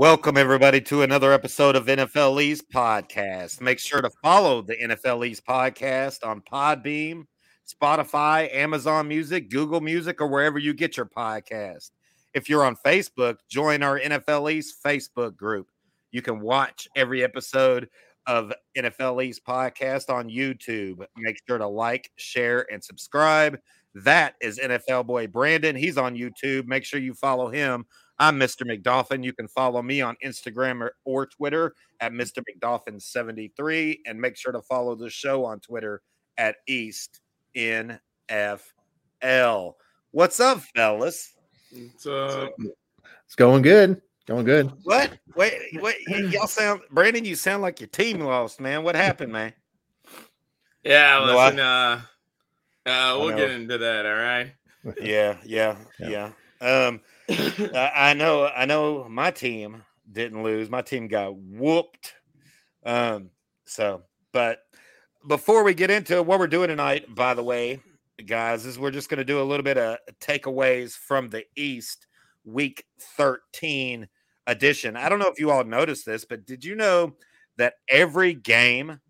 Welcome, everybody, to another episode of NFL East Podcast. Make sure to follow the NFL East Podcast on Podbeam, Spotify, Amazon Music, Google Music, or wherever you get your podcast. If you're on Facebook, join our NFL East Facebook group. You can watch every episode of NFL East Podcast on YouTube. Make sure to like, share, and subscribe. That is NFL Boy Brandon. He's on YouTube. Make sure you follow him. I'm Mr. McDolphin. You can follow me on Instagram or Twitter at Mr. McDolphin73. And make sure to follow the show on Twitter at EastNFL. What's up, fellas? It's going good. Going good. What? Wait, y'all sound, Brandon, you sound like your team lost, man. What happened, man? Yeah, listen, we'll get into that, all right? Yeah. I know my team didn't lose. My team got whooped. But before we get into what we're doing tonight, by the way, guys, is we're just going to do a little bit of takeaways from the East Week 13 edition. I don't know if you all noticed this, but did you know that every game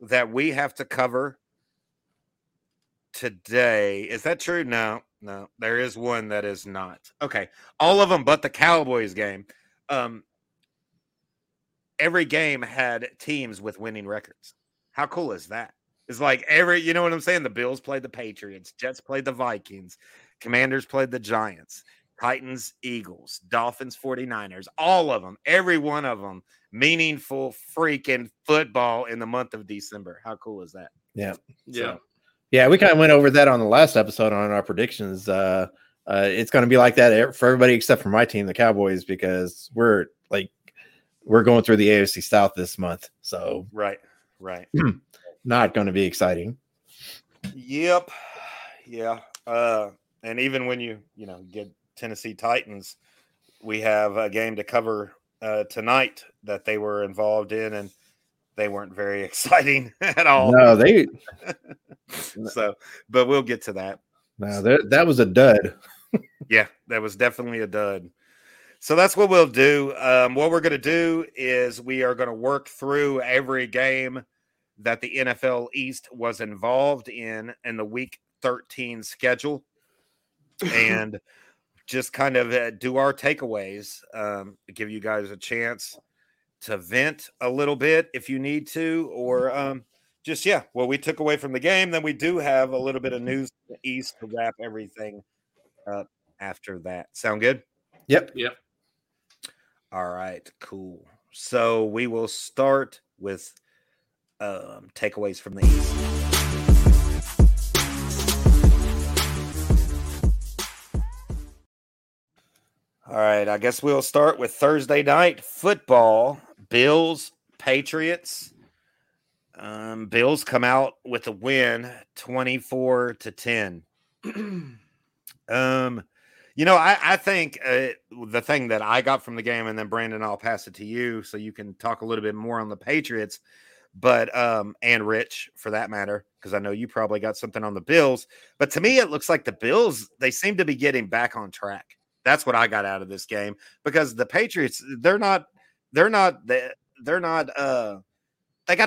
that we have to cover today, is that true? No, there is one that is not. Okay, all of them but the Cowboys game. Every game had teams with winning records. How cool is that? It's like you know what I'm saying? The Bills played the Patriots, Jets played the Vikings, Commanders played the Giants, Titans, Eagles, Dolphins, 49ers, all of them, every one of them, meaningful freaking football in the month of December. How cool is that? Yeah, we kind of went over that on the last episode on our predictions. It's going to be like that for everybody except for my team, the Cowboys, because we're going through the AFC South this month. So right, not going to be exciting. Yep, yeah, and even when you get Tennessee Titans, we have a game to cover tonight that they were involved in, and they weren't very exciting at all. No, they. So, but we'll get to that. No, that was a dud. Yeah, that was definitely a dud. So that's what we'll do. What we're going to do is we are going to work through every game that the NFL East was involved in the Week 13 schedule, and just kind of do our takeaways, give you guys a chance to vent a little bit if you need to, or we took away from the game. Then we do have a little bit of news from the East to wrap everything up after that. Sound good? Yep. All right, cool. So we will start with takeaways from the East. All right, I guess we'll start with Thursday night football. Bills, Patriots. Bills come out with a win, 24-10. I think the thing that I got from the game, and then Brandon, I'll pass it to you so you can talk a little bit more on the Patriots, but and Rich for that matter, because I know you probably got something on the Bills. But to me, it looks like the Bills, they seem to be getting back on track. That's what I got out of this game, because the Patriots, they got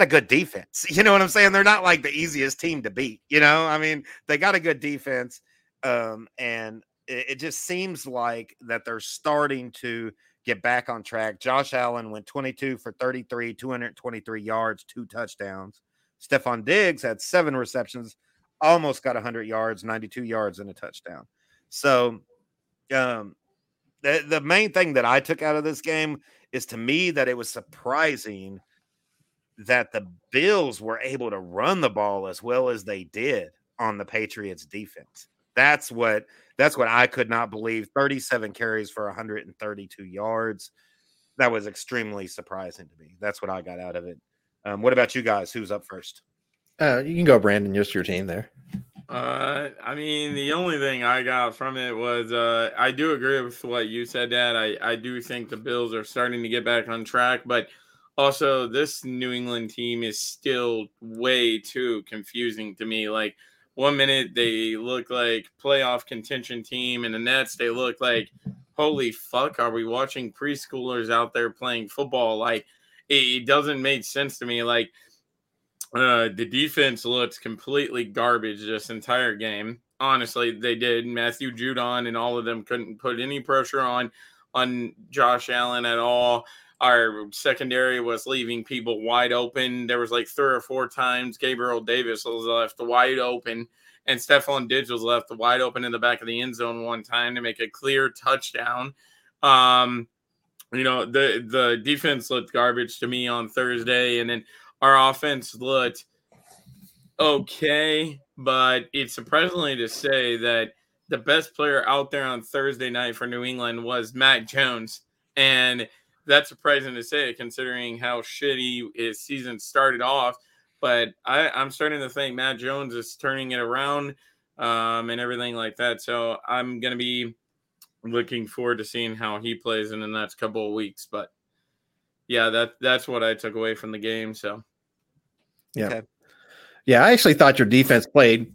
a good defense. You know what I'm saying? They're not like the easiest team to beat, they got a good defense. And it just seems like that they're starting to get back on track. Josh Allen went 22 for 33, 223 yards, 2 touchdowns. Stefon Diggs had 7 receptions, almost got 100 yards, 92 yards and a touchdown. So, the main thing that I took out of this game is, to me, that it was surprising that the Bills were able to run the ball as well as they did on the Patriots defense. That's what I could not believe. 37 carries for 132 yards. That was extremely surprising to me. That's what I got out of it. What about you guys? Who's up first? You can go, Brandon, just your team there. The only thing I got from it was I do agree with what you said, Dad. I do think the Bills are starting to get back on track, but also this New England team is still way too confusing to me. Like, one minute they look like playoff contention team, and the Nets, they look like holy fuck, are we watching preschoolers out there playing football? Like, it doesn't make sense to me. Like, the defense looks completely garbage this entire game. Honestly, they did. Matthew Judon and all of them couldn't put any pressure on Josh Allen at all. Our secondary was leaving people wide open. There was like 3 or 4 times Gabriel Davis was left wide open, and Stefon Diggs was left wide open in the back of the end zone one time to make a clear touchdown. You know, the defense looked garbage to me on Thursday, and then our offense looked okay, but it's surprisingly to say that the best player out there on Thursday night for New England was Mac Jones, and that's surprising to say considering how shitty his season started off. But I'm starting to think Matt Jones is turning it around and everything like that. So I'm going to be looking forward to seeing how he plays in the next couple of weeks. But, yeah, that's what I took away from the game. So, yeah. Okay. Yeah, I actually thought your defense played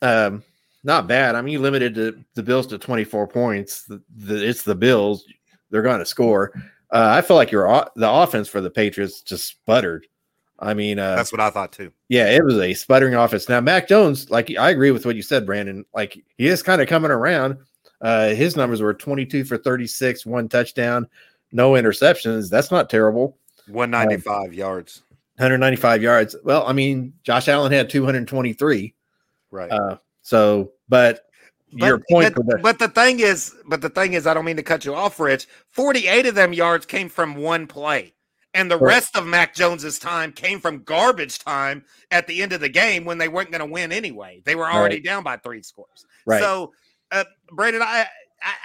not bad. I mean, you limited the Bills to 24 points. It's the Bills. They're going to score. I feel like the offense for the Patriots just sputtered. I mean, that's what I thought too. Yeah, it was a sputtering offense. Now, Mac Jones, like I agree with what you said, Brandon. Like he is kind of coming around. His numbers were 22 for 36, 1 touchdown, no interceptions. That's not terrible. 195 yards. 195 yards. Well, I mean, Josh Allen had 223. Right. Your point, but the thing is, I don't mean to cut you off, Rich. 48 of them yards came from one play, and the rest of Mac Jones's time came from garbage time at the end of the game when they weren't going to win anyway. They were already down by 3 scores. Right. So, Brandon, I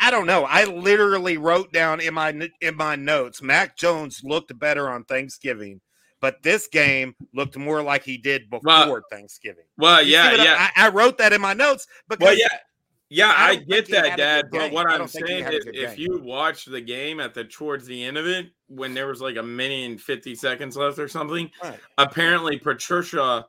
don't know. I literally wrote down in my notes, Mac Jones looked better on Thanksgiving, but this game looked more like he did before Thanksgiving. Well, yeah. I wrote that in my notes because. Well, yeah. Yeah, I get that, Dad, but what I'm saying is if you watch the game towards the end of it, when there was like 1 minute and 50 seconds left or something, apparently Patricia,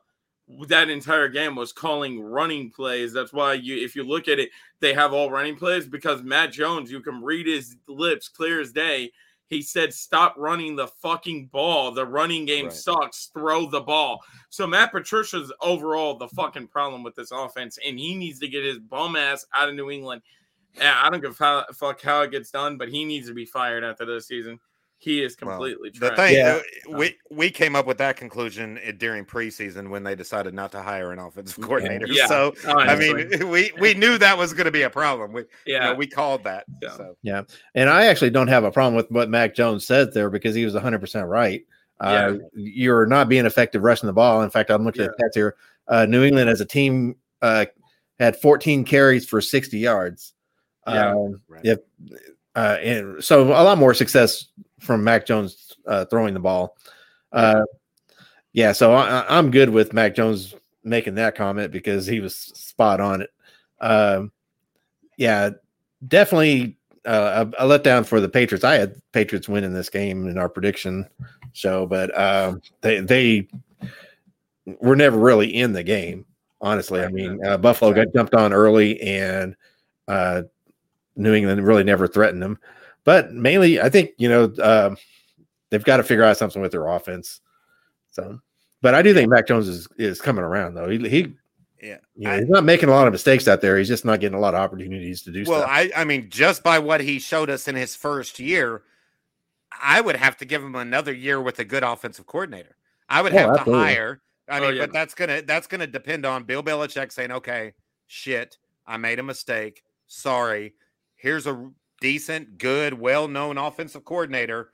that entire game, was calling running plays. That's why if you look at it, they have all running plays because Matt Jones, you can read his lips clear as day. He said, stop running the fucking ball. The running game sucks. Throw the ball. So Matt Patricia's overall the fucking problem with this offense, and he needs to get his bum ass out of New England. I don't give a fuck how it gets done, but he needs to be fired after this season. He is completely trash. The thing, we came up with that conclusion during preseason when they decided not to hire an offensive coordinator. Yeah. So, honestly. I mean, we knew that was going to be a problem. We called that. Yeah. So. Yeah. And I actually don't have a problem with what Mac Jones said there because he was 100% right. You're not being effective rushing the ball. In fact, I'm looking at the stats here. New England as a team had 14 carries for 60 yards. Yeah. And so a lot more success from Mac Jones throwing the ball. So I'm good with Mac Jones making that comment because he was spot on it. Definitely a letdown for the Patriots. I had Patriots win in this game in our prediction show, but they were never really in the game, honestly. I mean, Buffalo got jumped on early and New England really never threatened them. But mainly, I think, they've got to figure out something with their offense. So, but I do think Mac Jones is coming around, though. He's not making a lot of mistakes out there. He's just not getting a lot of opportunities to do stuff. Well, I mean, just by what he showed us in his first year, I would have to give him another year with a good offensive coordinator. I would have absolutely. To hire. I mean, but that's gonna depend on Bill Belichick saying, okay, shit, I made a mistake. Sorry. Here's a decent, good, well-known offensive coordinator,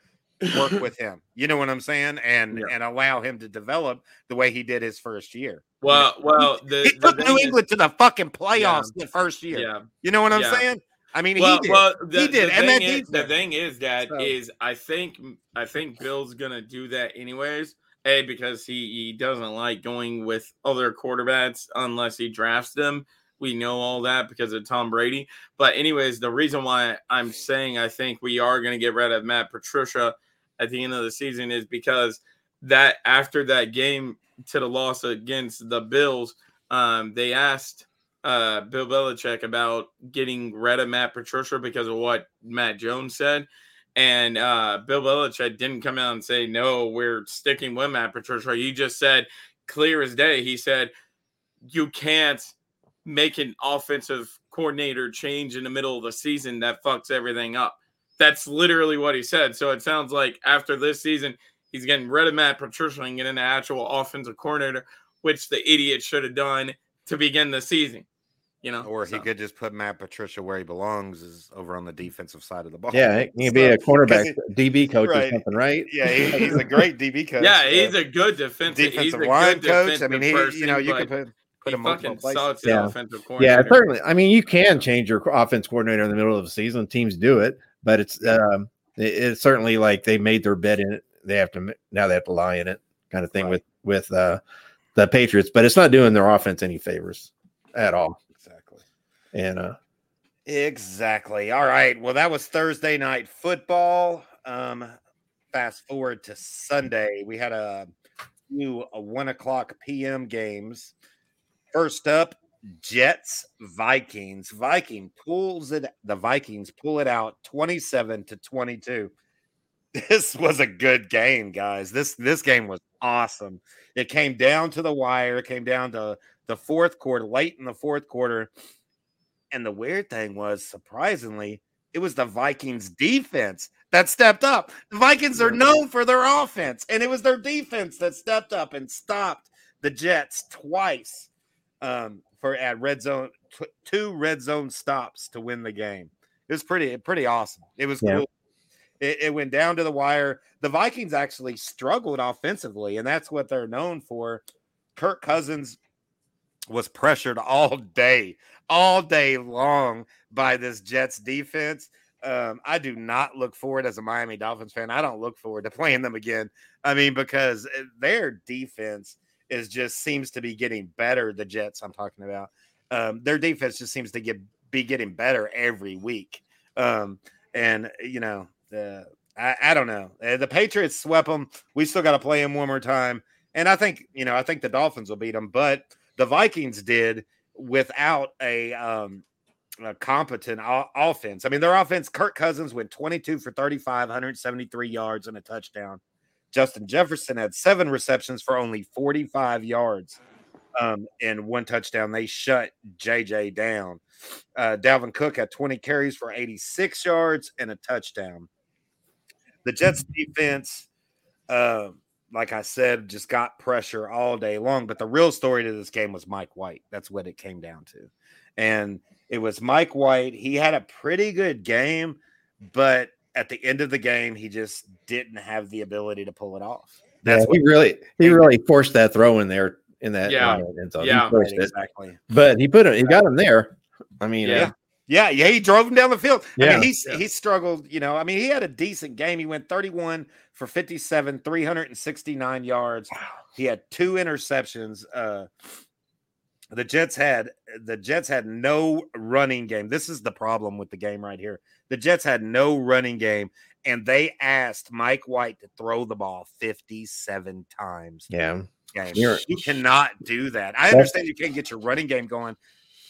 work with him. You know what I'm saying? And allow him to develop the way he did his first year. Well, he took New England to the fucking playoffs the first year. Yeah. You know what I'm saying? I mean, he did. He did. I think Bill's gonna do that anyways. Because he doesn't like going with other quarterbacks unless he drafts them. We know all that because of Tom Brady. But anyways, the reason why I'm saying I think we are going to get rid of Matt Patricia at the end of the season is because that after that game to the loss against the Bills, they asked Bill Belichick about getting rid of Matt Patricia because of what Mac Jones said. And Bill Belichick didn't come out and say, no, we're sticking with Matt Patricia. He just said, clear as day, he said, you can't make an offensive coordinator change in the middle of the season that fucks everything up. That's literally what he said. So it sounds like after this season, he's getting rid of Matt Patricia and getting an actual offensive coordinator, which the idiot should have done to begin the season. You know, or he could just put Matt Patricia where he belongs, is over on the defensive side of the ball. Yeah, he can be a cornerback DB coach or something, right? Yeah, he's a great DB coach. Yeah, he's a good defensive line coach. I mean, you could put him fucking sucks at offensive coordinator. Yeah, certainly. I mean, you can change your offense coordinator in the middle of the season. Teams do it, but it's certainly like they made their bed in it. They have to lie in it, kind of thing, right, with the Patriots. But it's not doing their offense any favors at all. And exactly. All right. Well, that was Thursday night football. Fast forward to Sunday. We had a few 1:00 p.m. games. First up, Jets Vikings. The Vikings pull it out 27-22. This was a good game, guys. This game was awesome. It came down to the wire. It came down to the fourth quarter, late in the fourth quarter. And the weird thing was, surprisingly, it was the Vikings defense that stepped up. The Vikings are known for their offense, and it was their defense that stepped up and stopped the Jets twice at red zone, two red zone stops to win the game. It was pretty awesome. It was cool. It went down to the wire. The Vikings actually struggled offensively, and that's what they're known for. Kirk Cousins was pressured all day long by this Jets defense. I do not look forward, as a Miami Dolphins fan, I don't look forward to playing them again. I mean, because their defense seems to be getting better. The Jets I'm talking about, their defense just seems to be getting better every week. I don't know. The Patriots swept them. We still got to play them one more time. And I think the Dolphins will beat them, but the Vikings did without a competent offense. I mean, their offense, Kirk Cousins went 22 for 35, 173 yards and a touchdown. Justin Jefferson had 7 receptions for only 45 yards and 1 touchdown. They shut JJ down. Dalvin Cook had 20 carries for 86 yards and a touchdown. The Jets defense, like I said, just got pressure all day long. But the real story to this game was Mike White. That's what it came down to. And it was Mike White. He had a pretty good game, but at the end of the game, he just didn't have the ability to pull it off. He really forced that throw in there in that. Yeah, exactly. But he got him there. I mean, yeah, he drove him down the field. Yeah. I mean, he struggled, I mean, he had a decent game. He went 31 for 57, 369 yards. Wow. He had 2 interceptions. The Jets had no running game. This is the problem with the game right here. The Jets had no running game, and they asked Mike White to throw the ball 57 times. Yeah. You cannot do that. I understand you can't get your running game going,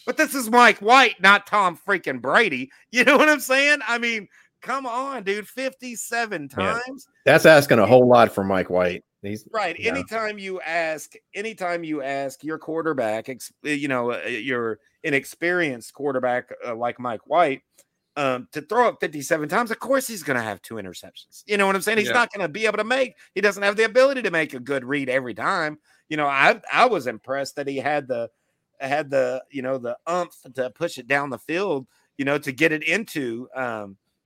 but this is Mike White, not Tom freaking Brady. You know what I'm saying? I mean, come on, dude. 57 times. Man, that's asking a whole lot for Mike White. He's, right. Yeah. Anytime you ask your quarterback, your inexperienced quarterback like Mike White to throw up 57 times, of course he's going to have 2 interceptions. You know what I'm saying? He's not going to be able to he doesn't have the ability to make a good read every time. You know, I was impressed that he had the umph to push it down the field, to get it into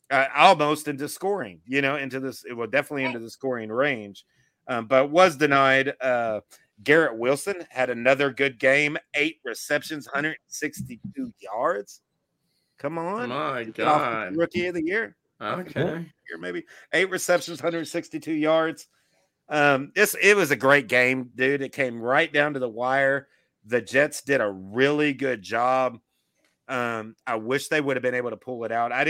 almost into scoring, into the scoring range, but was denied. Garrett Wilson had another good game, 8 receptions, 162 yards. Come on. My God. Rookie of the year. Okay. Maybe 8 receptions, 162 yards. It was a great game, dude. It came right down to the wire. The Jets did a really good job. I wish they would have been able to pull it out. I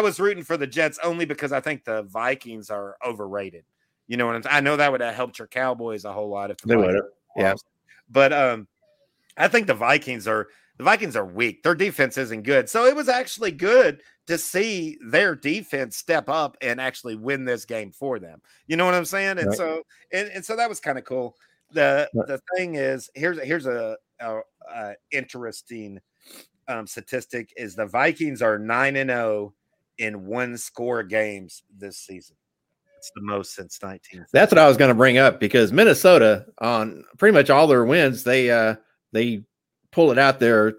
was rooting for the Jets only because I think the Vikings are overrated. You know what I'm saying? I know that would have helped your Cowboys a whole lot if they would have. Yeah. But I think the Vikings are weak. Their defense isn't good. So it was actually good to see their defense step up and actually win this game for them. You know what I'm saying? And right. so that was kind of cool. The thing is, here's a interesting statistic is the Vikings are 9-0 in one score games this season. It's the most since 19. That's what I was going to bring up, because Minnesota on pretty much all their wins, they pull it out there,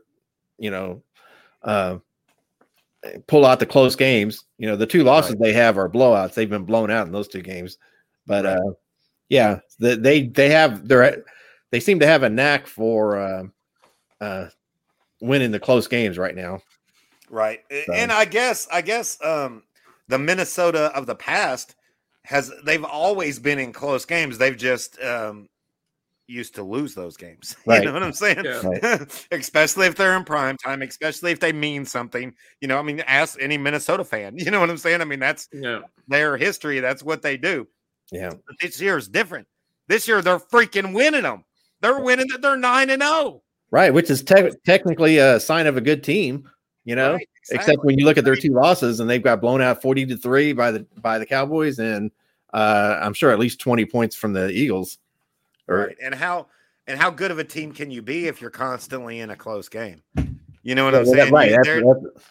pull out the close games. You know, the two losses right. they have are blowouts. They've been blown out in those two games, but right. They seem to have a knack for winning the close games right now. Right. So. And I guess the Minnesota of the past they've always been in close games. They've just used to lose those games. Right. You know what I'm saying? Yeah. Right. Especially if they're in prime time, especially if they mean something, ask any Minnesota fan, you know what I'm saying? That's their history. That's what they do. Yeah. But this year is different. This year, they're freaking winning them. They're winning that they're 9-0. Right. Which is technically a sign of a good team, Right. Exactly. Except when you look at their two losses, and they've got blown out 40-3 by the Cowboys, and I'm sure at least 20 points from the Eagles. Right. And how good of a team can you be if you're constantly in a close game? You know what I'm saying? Right.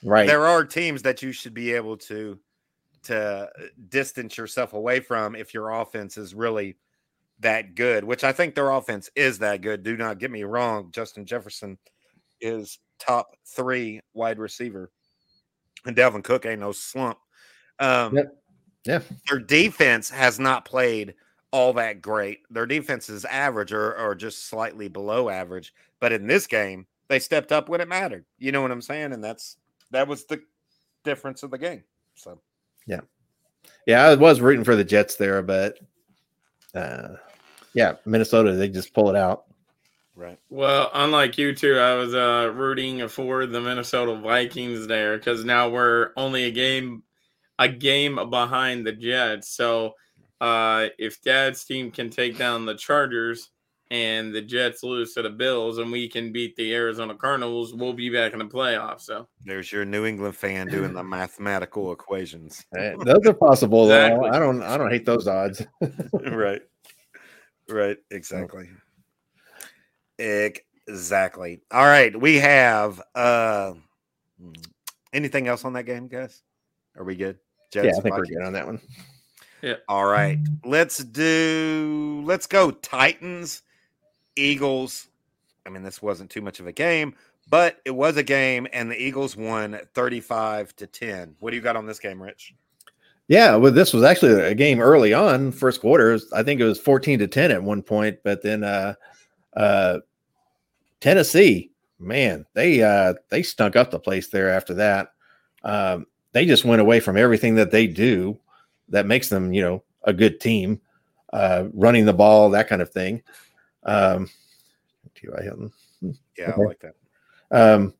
Right. There are teams that you should be able to distance yourself away from if your offense is really that good, which I think their offense is that good. Do not get me wrong. Justin Jefferson is top 3 wide receiver. And Dalvin Cook ain't no slump. Yeah. Their defense has not played all that great. Their defense is average or just slightly below average. But in this game, they stepped up when it mattered. You know what I'm saying? And that was the difference of the game. So, yeah, I was rooting for the Jets there, but Minnesota, they just pull it out. Right. Well, unlike you two, I was rooting for the Minnesota Vikings there, because now we're only a game behind the Jets. So if Dad's team can take down the Chargers and the Jets lose to the Bills and we can beat the Arizona Cardinals, we'll be back in the playoffs. So there's your New England fan doing the mathematical equations. Those are possible, though. Exactly. I don't hate those odds. Right. Exactly. All right. We have anything else on that game, guys? Are we good? Jets, I think we're good on that one. Yeah. All right. Let's go Titans, Eagles. This wasn't too much of a game, but it was a game, and the Eagles won 35-10. What do you got on this game, Rich? Yeah, well, this was actually a game early on, first quarter. I think it was 14-10 at one point, but then Tennessee, man, they stunk up the place there after that. They just went away from everything that they do that makes them, a good team, running the ball, that kind of thing. Yeah, okay. I like that.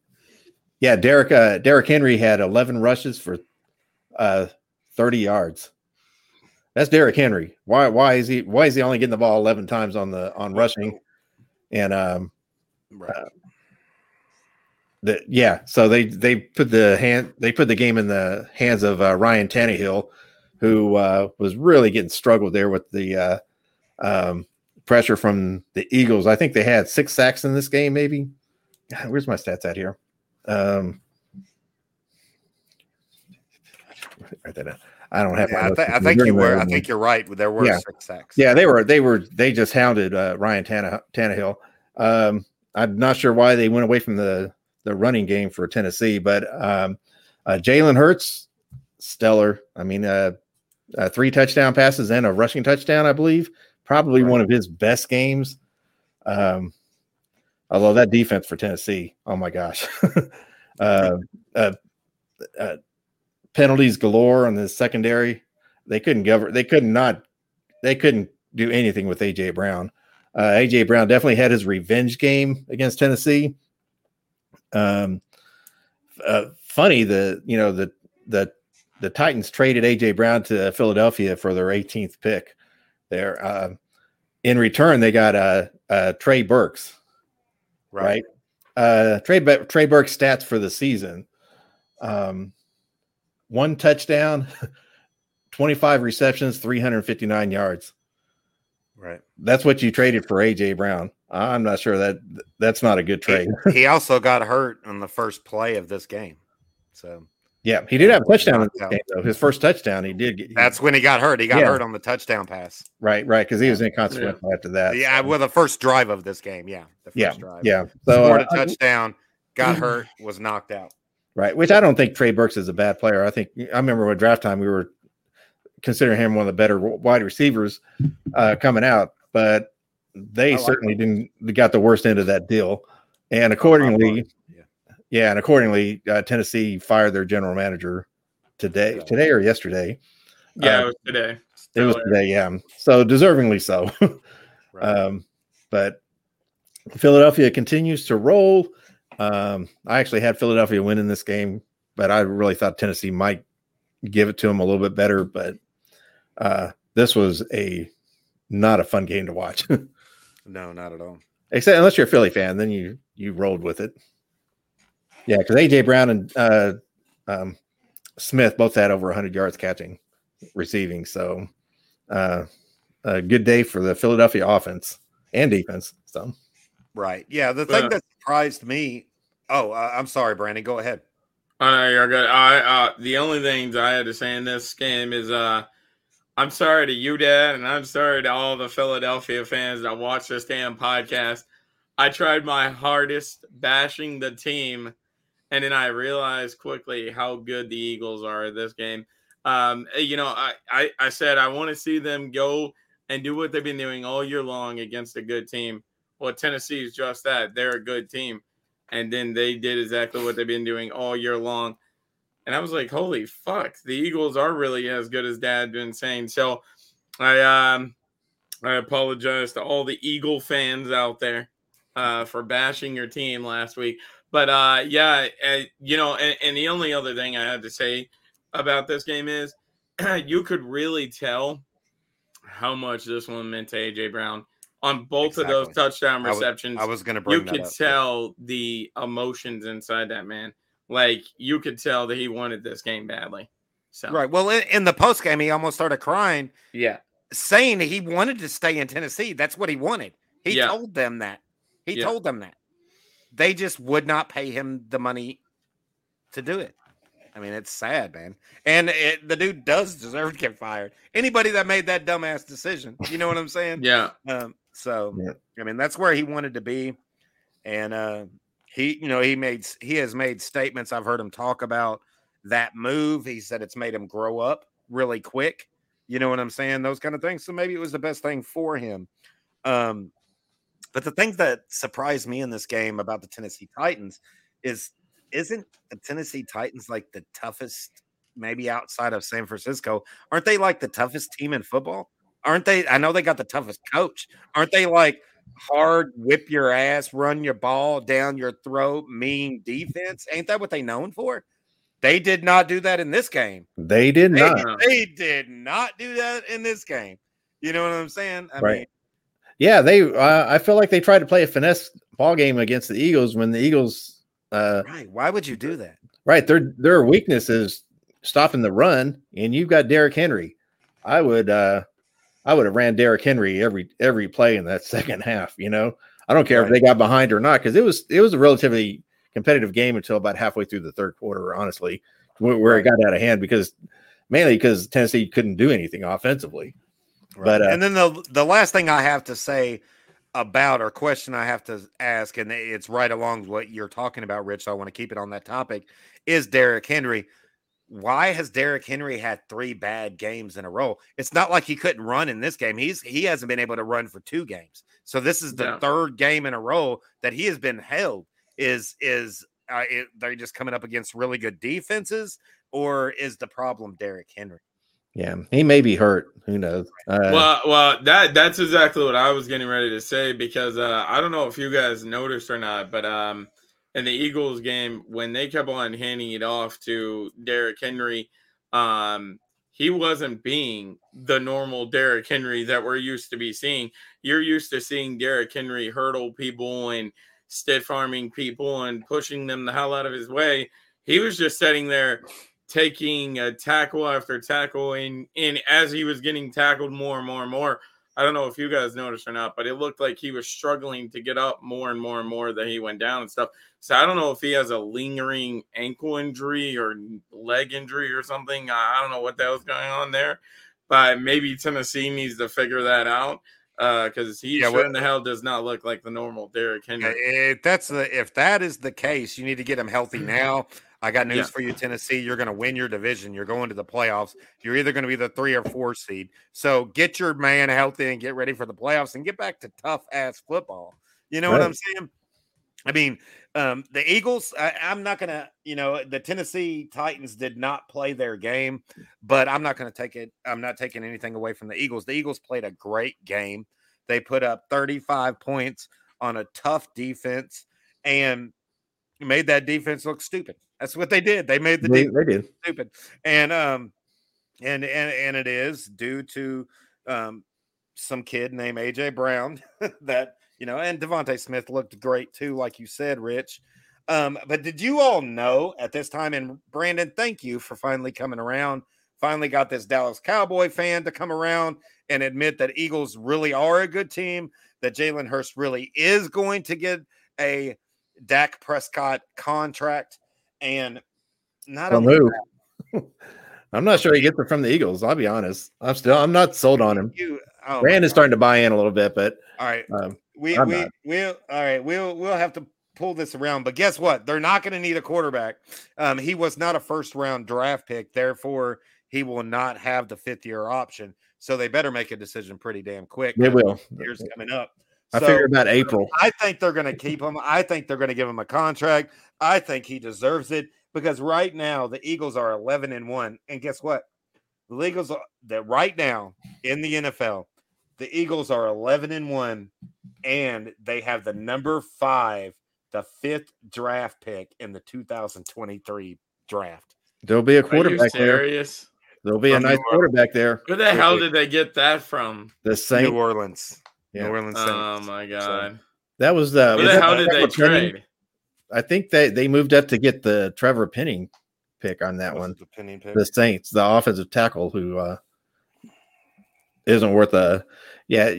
Derrick Henry had 11 rushes for 30 yards. That's Derrick Henry. Why is he only getting the ball 11 times on rushing? And so they put the game in the hands of Ryan Tannehill, who was really getting struggled there with the pressure from the Eagles. I think they had 6 sacks in this game, maybe. Where's my stats at here? Write that down. I don't have. I think you're right. There were 6 sacks. Yeah, they were. They just hounded Ryan Tannehill. I'm not sure why they went away from the running game for Tennessee, but Jalen Hurts, stellar. 3 touchdown passes and a rushing touchdown, I believe. Probably one of his best games. Although that defense for Tennessee, oh my gosh. Penalties galore on the secondary. They couldn't do anything with AJ Brown. AJ Brown definitely had his revenge game against Tennessee. Funny, the Titans traded AJ Brown to Philadelphia for their 18th pick. There, in return, they got Trey Burks, right? Trey Burks' stats for the season. 1 touchdown, 25 receptions, 359 yards. Right. That's what you traded for AJ Brown. I'm not sure that's not a good trade. He also got hurt on the first play of this game. So yeah, he did have a touchdown in this game, though. His first touchdown, he did get. That's when he got hurt. He got hurt on the touchdown pass. Right, because he was inconsequential after that. Yeah, well, the first drive of this game, the first drive. Yeah. So scored a touchdown, got hurt, was knocked out. Right, which I don't think Trey Burks is a bad player. I remember when draft time we were considering him one of the better wide receivers coming out, but they certainly didn't got the worst end of that deal. And accordingly, Tennessee fired their general manager today or yesterday. It was today. It was today. Yeah. So deservingly so. Right. But Philadelphia continues to roll. I actually had Philadelphia winning this game, but I really thought Tennessee might give it to them a little bit better. But this was not a fun game to watch. No, not at all. Except unless you're a Philly fan, then you rolled with it. Yeah, because AJ Brown and Smith both had over 100 yards receiving. So a good day for the Philadelphia offense and defense. So. Right. Yeah. The thing that surprised me. Oh, I'm sorry, Brandon. Go ahead. I know you're good. The only things I had to say in this game is I'm sorry to you, Dad, and I'm sorry to all the Philadelphia fans that watch this damn podcast. I tried my hardest bashing the team, and then I realized quickly how good the Eagles are at this game. I said I want to see them go and do what they've been doing all year long against a good team. Well, Tennessee is just that. They're a good team. And then they did exactly what they've been doing all year long. And I was like, holy fuck, the Eagles are really as good as Dad been saying. So I apologize to all the Eagle fans out there for bashing your team last week. But, and the only other thing I had to say about this game is you could really tell how much this one meant to A.J. Brown. On both of those touchdown receptions, I was going to bring that up. You could tell the emotions inside that man. Like, you could tell that he wanted this game badly. So. Right. Well, in the postgame, he almost started crying. Yeah. Saying he wanted to stay in Tennessee. That's what he wanted. He told them that. He told them that. They just would not pay him the money to do it. I mean, it's sad, man. And the dude does deserve to get fired. Anybody that made that dumbass decision. You know what I'm saying? Yeah. I mean, that's where he wanted to be. And he has made statements. I've heard him talk about that move. He said it's made him grow up really quick. You know what I'm saying? Those kind of things. So maybe it was the best thing for him. But the thing that surprised me in this game about the Tennessee Titans isn't the Tennessee Titans like the toughest, maybe outside of San Francisco? Aren't they like the toughest team in football? Aren't they? I know they got the toughest coach. Aren't they like hard, whip your ass, run your ball down your throat, mean defense? Ain't that what they known for? They did not do that in this game. They did not do that in this game. You know what I'm saying? I mean, yeah, they. I feel like they tried to play a finesse ball game against the Eagles when the Eagles. Why would you do that? Right. Their weakness is stopping the run, and you've got Derrick Henry. I would have ran Derrick Henry every play in that second half. You know, I don't care if they got behind or not, because it was a relatively competitive game until about halfway through the third quarter, honestly, where it got out of hand because Tennessee couldn't do anything offensively. Right. But and then the last thing I have to say about or question I have to ask, and it's right along what you're talking about, Rich. So I want to keep it on that topic. Is Derrick Henry? Why has Derrick Henry had 3 bad games in a row? It's not like he couldn't run in this game. He hasn't been able to run for 2 games. So this is the third game in a row that he has been held. They're just coming up against really good defenses, or is the problem Derrick Henry? Yeah, he may be hurt. Who knows? That's exactly what I was getting ready to say, because I don't know if you guys noticed or not, but in the Eagles game, when they kept on handing it off to Derrick Henry, he wasn't being the normal Derrick Henry that we're used to be seeing. You're used to seeing Derrick Henry hurdle people and stiff arming people and pushing them the hell out of his way. He was just sitting there taking a tackle after tackle, and as he was getting tackled more and more and more, I don't know if you guys noticed or not, but it looked like he was struggling to get up more and more and more that he went down and stuff. So I don't know if he has a lingering ankle injury or leg injury or something. I don't know what the hell's going on there, but maybe Tennessee needs to figure that out. Because he sure in the hell does not look like the normal Derrick Henry. If that is the case, you need to get him healthy now. I got news for you, Tennessee. You're going to win your division. You're going to the playoffs. You're either going to be the 3 or 4 seed. So get your man healthy and get ready for the playoffs and get back to tough-ass football. You know what I'm saying? I mean, the Eagles, I'm not going to, the Tennessee Titans did not play their game, but I'm not going to take it. I'm not taking anything away from the Eagles. The Eagles played a great game. They put up 35 points on a tough defense and made that defense look stupid. That's what they did. They made the defense look stupid. And it is due to some kid named AJ Brown that, and Devontae Smith looked great too, like you said, Rich. But did you all know at this time, and Brandon, thank you for finally coming around, finally got this Dallas Cowboy fan to come around and admit that Eagles really are a good team, that Jalen Hurts really is going to get a Dak Prescott contract. And not only that, I'm not sure he gets it from the Eagles. I'll be honest. I'm not sold on him. Brandon's starting to buy in a little bit, but all right. We'll have to pull this around, but guess what? They're not going to need a quarterback. He was not a first-round draft pick, therefore he will not have the fifth-year option. So they better make a decision pretty damn quick. They will. Years coming up. I figure about April. I think they're going to keep him. I think they're going to give him a contract. I think he deserves it because right now the Eagles are 11-1, and guess what? The Eagles that right now in the NFL. The Eagles are 11-1, and they have the number 5, the 5th draft pick in the 2023 draft. There'll be a quarterback there. Are you serious? There'll be a nice quarterback there. Where the hell did they get that from? The Saints. New Orleans. Yeah. New Orleans Saints. Oh, my God. So that was the – where the hell did they trade? I think they moved up to get the Trevor Penning pick on that one. The Penning pick? The Saints, the offensive tackle who isn't worth a – yeah,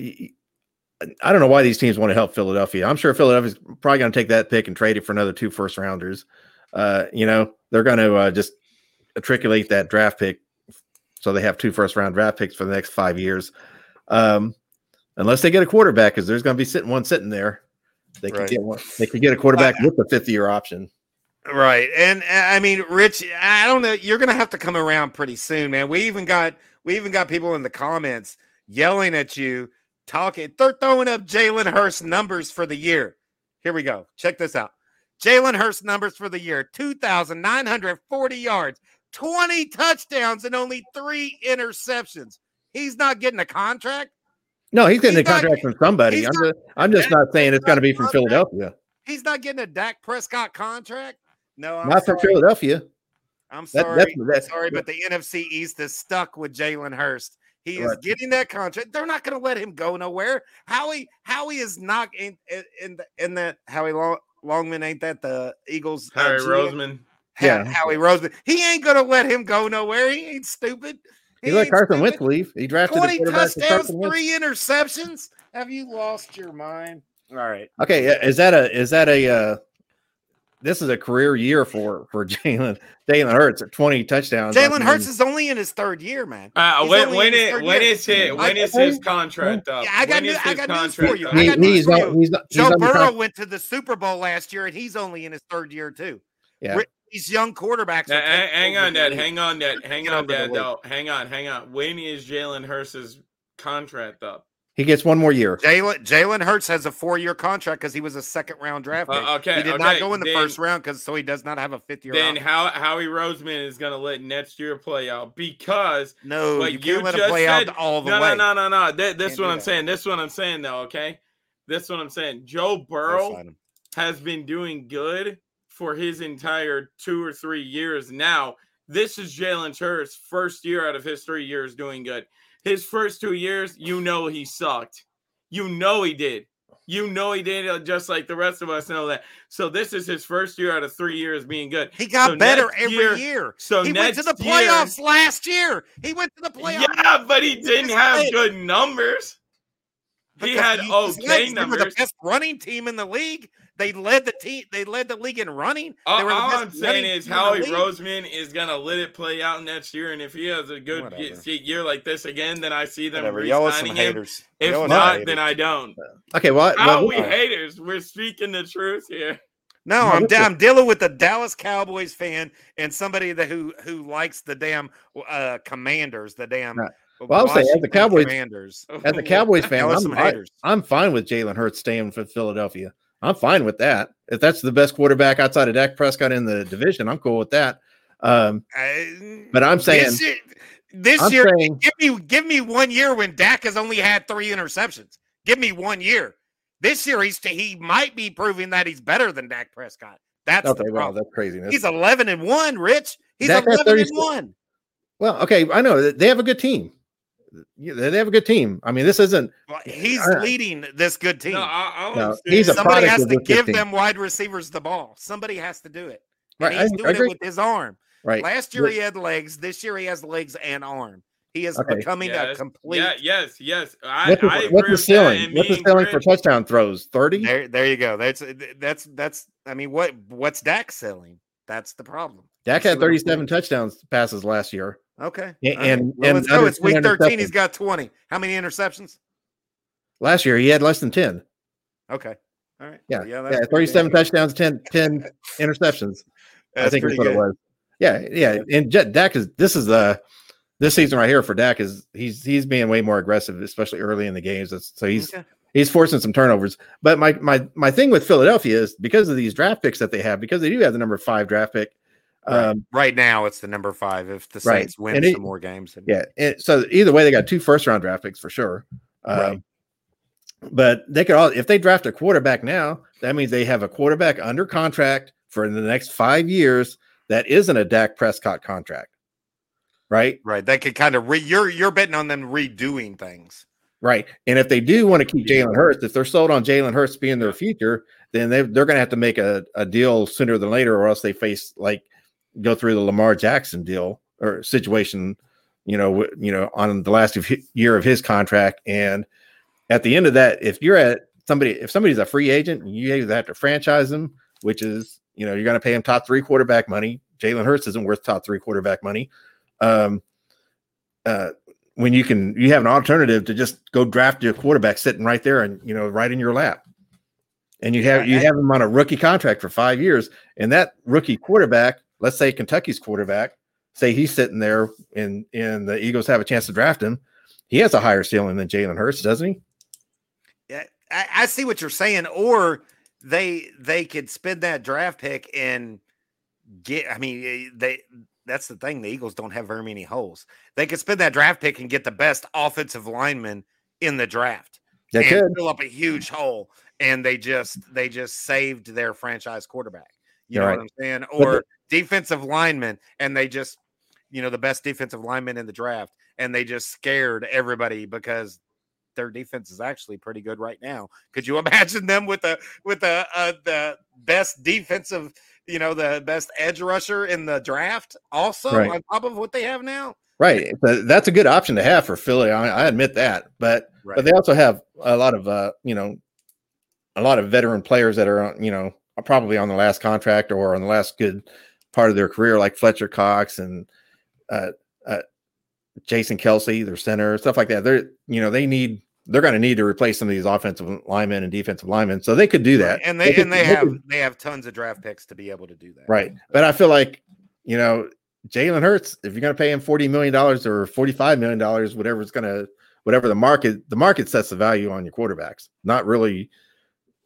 I don't know why these teams want to help Philadelphia. I'm sure Philadelphia's probably going to take that pick and trade it for another 2 first-rounders. They're going to just matriculate that draft pick so they have 2 first-round draft picks for the next 5 years. Unless they get a quarterback, because there's going to be one sitting there. They could get one. They could get a quarterback with the fifth-year option. Right. And, I mean, Rich, I don't know. You're going to have to come around pretty soon, man. We even got people in the comments yelling at you, talking. They're throwing up Jalen Hurts numbers for the year. Here we go. Check this out. Jalen Hurts numbers for the year, 2,940 yards, 20 touchdowns, and only 3 interceptions. He's not getting a contract? No, he's getting a contract from somebody. I'm just not saying it's going to be from Philadelphia. He's not getting a Dak Prescott contract? No, I'm not from Philadelphia. I'm sorry, but the NFC East is stuck with Jalen Hurts. He is getting that contract. They're not going to let him go nowhere. Howie is not in that. Howie Longman ain't that the Eagles? Howie Roseman. Yeah, Howie Roseman. He ain't going to let him go nowhere. He ain't stupid. He's like Carson Wentz. He drafted 20 touchdowns, 3 interceptions. Have you lost your mind? All right. Okay. This is a career year for Jalen Hurts at 20 touchdowns. Jalen Hurts is only in his 3rd year, man. When is his contract up? Yeah, I got news for you. Joe Burrow went to the Super Bowl last year, and he's only in his 3rd year too. Yeah. These young quarterbacks. Hang on, Dad. When is Jalen Hurts' contract up? He gets 1 more year. Jalen Hurts has a 4-year contract because he was a second-round draft pick. He did not go in the first round, so he does not have a 5th-year. Then Howie Roseman is going to let next year play out because no, what you can't let him play out all the way. No. This is what I'm saying. Joe Burrow has been doing good for his entire 2 or 3 years now. This is Jalen Hurts' 1st year out of his 3 years doing good. His first 2 years, he sucked. You know he did. You know he did, just like the rest of us know that. So this is his first year out of 3 years being good. He got better every year. So he went to the playoffs last year. He went to the playoffs. Yeah, but he didn't have good numbers. He had okay numbers. They were the best running team in the league. They led the team. They led the league in running. All I'm saying is Howie Roseman is going to let it play out next year, and if he has a good year like this again, then I see them re-signing him. If not, then I don't. Okay, well, we haters. We're speaking the truth here. No, I'm dealing with a Dallas Cowboys fan and somebody that who likes the damn Commanders, the damn. Right. Well, I'll say as a Cowboys fan, I'm fine with Jalen Hurts staying for Philadelphia. I'm fine with that. If that's the best quarterback outside of Dak Prescott in the division, I'm cool with that. But I'm saying this year, give me 1 year when Dak has only had three interceptions. Give me 1 year. This year, he might be proving that he's better than Dak Prescott. That's the problem. Wow, that's craziness. He's 11-1, Rich. He's Dak 11-1. Well, okay, I know they have a good team. I mean, this isn't. Well, he's leading this good team. Somebody has to give them wide receivers the ball. Somebody has to do it. Right. He's doing it with his arm. Right. Last year he had legs. This year he has legs and arm. He is becoming a complete. Yeah. Yes. What's the ceiling? What's the ceiling for touchdown throws? 30. There you go. That's. I mean, what's Dak selling? That's the problem. Dak had 37 touchdowns passes last year. Okay. And so it's week 13. He's got 20. How many interceptions? Last year, he had less than 10. Okay. All right. Yeah. Yeah 37 touchdowns, 10 interceptions. I think that's what it was. Yeah. Yeah. And Dak this season right here for Dak is he's being way more aggressive, especially early in the games. So he's forcing some turnovers. But my thing with Philadelphia is because of these draft picks that they have, because they do have the number 5 draft pick. Right now it's the number 5 if the Saints win some more games. So either way, they got 2 first-round draft picks for sure. But they could if they draft a quarterback now, that means they have a quarterback under contract for the next 5 years that isn't a Dak Prescott contract. Right. That could kind of you're betting on them redoing things. Right. And if they do want to keep Jalen Hurts, if they're sold on Jalen Hurts being their future, then they're going to have to make a deal sooner than later, or else they face go through the Lamar Jackson deal or situation, on the last year of his contract. And at the end of that, if somebody's a free agent, you either have to franchise them, which is, you're going to pay him top 3 quarterback money. Jalen Hurts isn't worth top 3 quarterback money. When you have an alternative to just go draft your quarterback sitting right there and, right in your lap. And you have him on a rookie contract for 5 years. And that rookie quarterback, let's say Kentucky's quarterback, say he's sitting there and the Eagles have a chance to draft him. He has a higher ceiling than Jalen Hurts, doesn't he? Yeah, I see what you're saying. Or they could spend that draft pick and that's the thing. The Eagles don't have very many holes. They could spend that draft pick and get the best offensive lineman in the draft. They could fill up a huge hole, and they just saved their franchise quarterback. You know what I'm saying? Or defensive linemen, and they just, the best defensive lineman in the draft, and they just scared everybody because their defense is actually pretty good right now. Could you imagine them with the best defensive, the best edge rusher in the draft also on top of what they have now? Right. That's a good option to have for Philly. I admit that, but they also have a lot of, veteran players that are, probably on the last contract or on the last good part of their career, like Fletcher Cox and Jason Kelsey, their center, stuff like that. They're going to need to replace some of these offensive linemen and defensive linemen, so they could do that. And they have tons of draft picks to be able to do that. Right, but I feel like Jalen Hurts, if you're going to pay him $40 million or $45 million, whatever the market sets the value on your quarterbacks, not really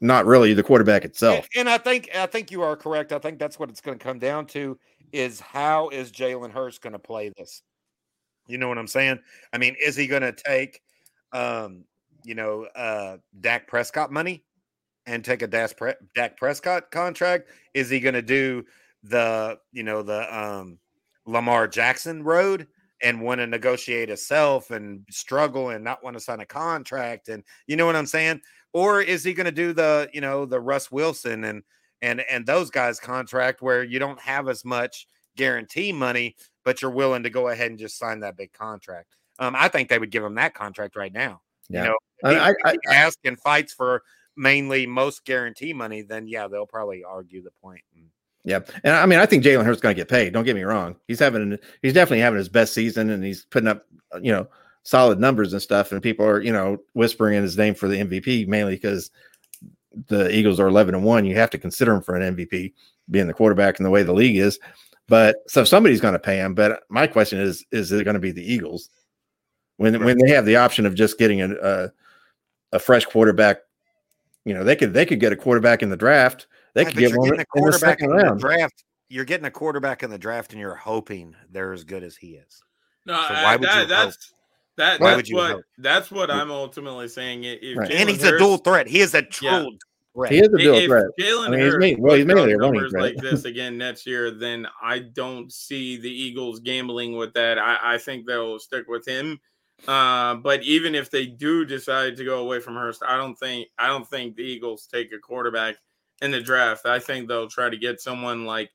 the quarterback itself. And I think you are correct. I think that's what it's going to come down to is how is Jalen Hurts going to play this? You know what I'm saying? I mean, is he going to take, Dak Prescott money and take a Dak Prescott contract? Is he going to do the Lamar Jackson road and want to negotiate himself and struggle and not want to sign a contract. And you know what I'm saying? Or is he going to do the, you know, the Russ Wilson and those guys contract where you don't have as much guarantee money, but you're willing to go ahead and just sign that big contract. I think they would give him that contract right now. Yeah. You know, I ask and fights for mainly most guarantee money, then yeah, they'll probably argue the point. Yeah. And I mean, I think Jalen Hurts is going to get paid. Don't get me wrong. He's definitely having his best season and he's putting up, you know, solid numbers and stuff. And people are, you know, whispering in his name for the MVP mainly because the Eagles are 11-1. You have to consider him for an MVP being the quarterback and the way the league is. But so somebody's going to pay him. But my question is it going to be the Eagles when they have the option of just getting a fresh quarterback? You know, they could get a quarterback in the draft. They could get one a quarterback in the draft. You're getting a quarterback in the draft, and you're hoping they're as good as he is. No, so that's what I'm ultimately saying. And he's a dual threat. He is a true. Yeah. Right. He is a dual threat. Jalen Hurts numbers like this again next year, then I don't see the Eagles gambling with that. I think they'll stick with him. But even if they do decide to go away from Hurst, I don't think the Eagles take a quarterback in the draft. I think they'll try to get someone like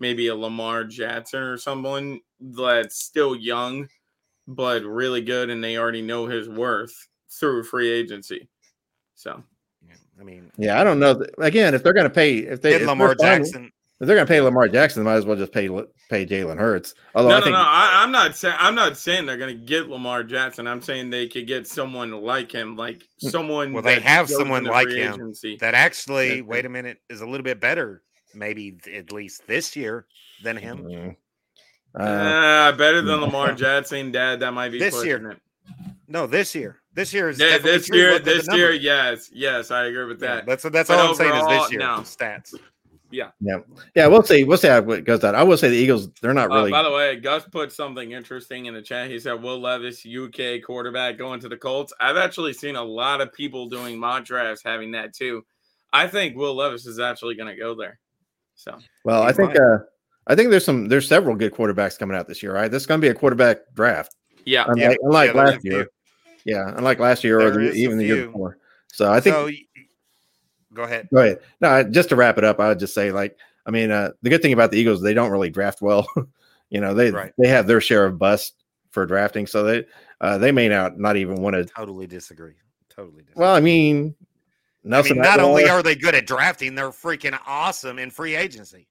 maybe a Lamar Jackson or someone that's still young but really good, and they already know his worth through free agency. So. I mean, yeah, I don't know. Again, if they're going to pay, if they're going to pay Lamar Jackson, they might as well just pay Jalen Hurts. Although I'm not saying they're going to get Lamar Jackson. I'm saying they could get someone like him, like someone. Well, they have someone like him that actually, wait a minute, is a little bit better, maybe at least this year than him. Mm-hmm. Better than Lamar Jackson, Dad. That might be this year. No, this year. This year is this year. Yes, I agree with that. Yeah, that's all I'm saying is this year stats. Yeah. We'll see how it goes out. I will say the Eagles. They're not really. By the way, Gus put something interesting in the chat. He said Will Levis, UK quarterback, going to the Colts. I've actually seen a lot of people doing mock drafts having that too. I think Will Levis is actually going to go there. So well, I think there's several good quarterbacks coming out this year. Right, this is going to be a quarterback draft. Yeah, unlike last year. Yeah, unlike last year or even the year before. So I think. So, go ahead. No, just to wrap it up, I would just say, the good thing about the Eagles, they don't really draft well. You know, they have their share of bust for drafting, so they may not even want to. Totally disagree. Well, not only are they good at drafting, they're freaking awesome in free agency.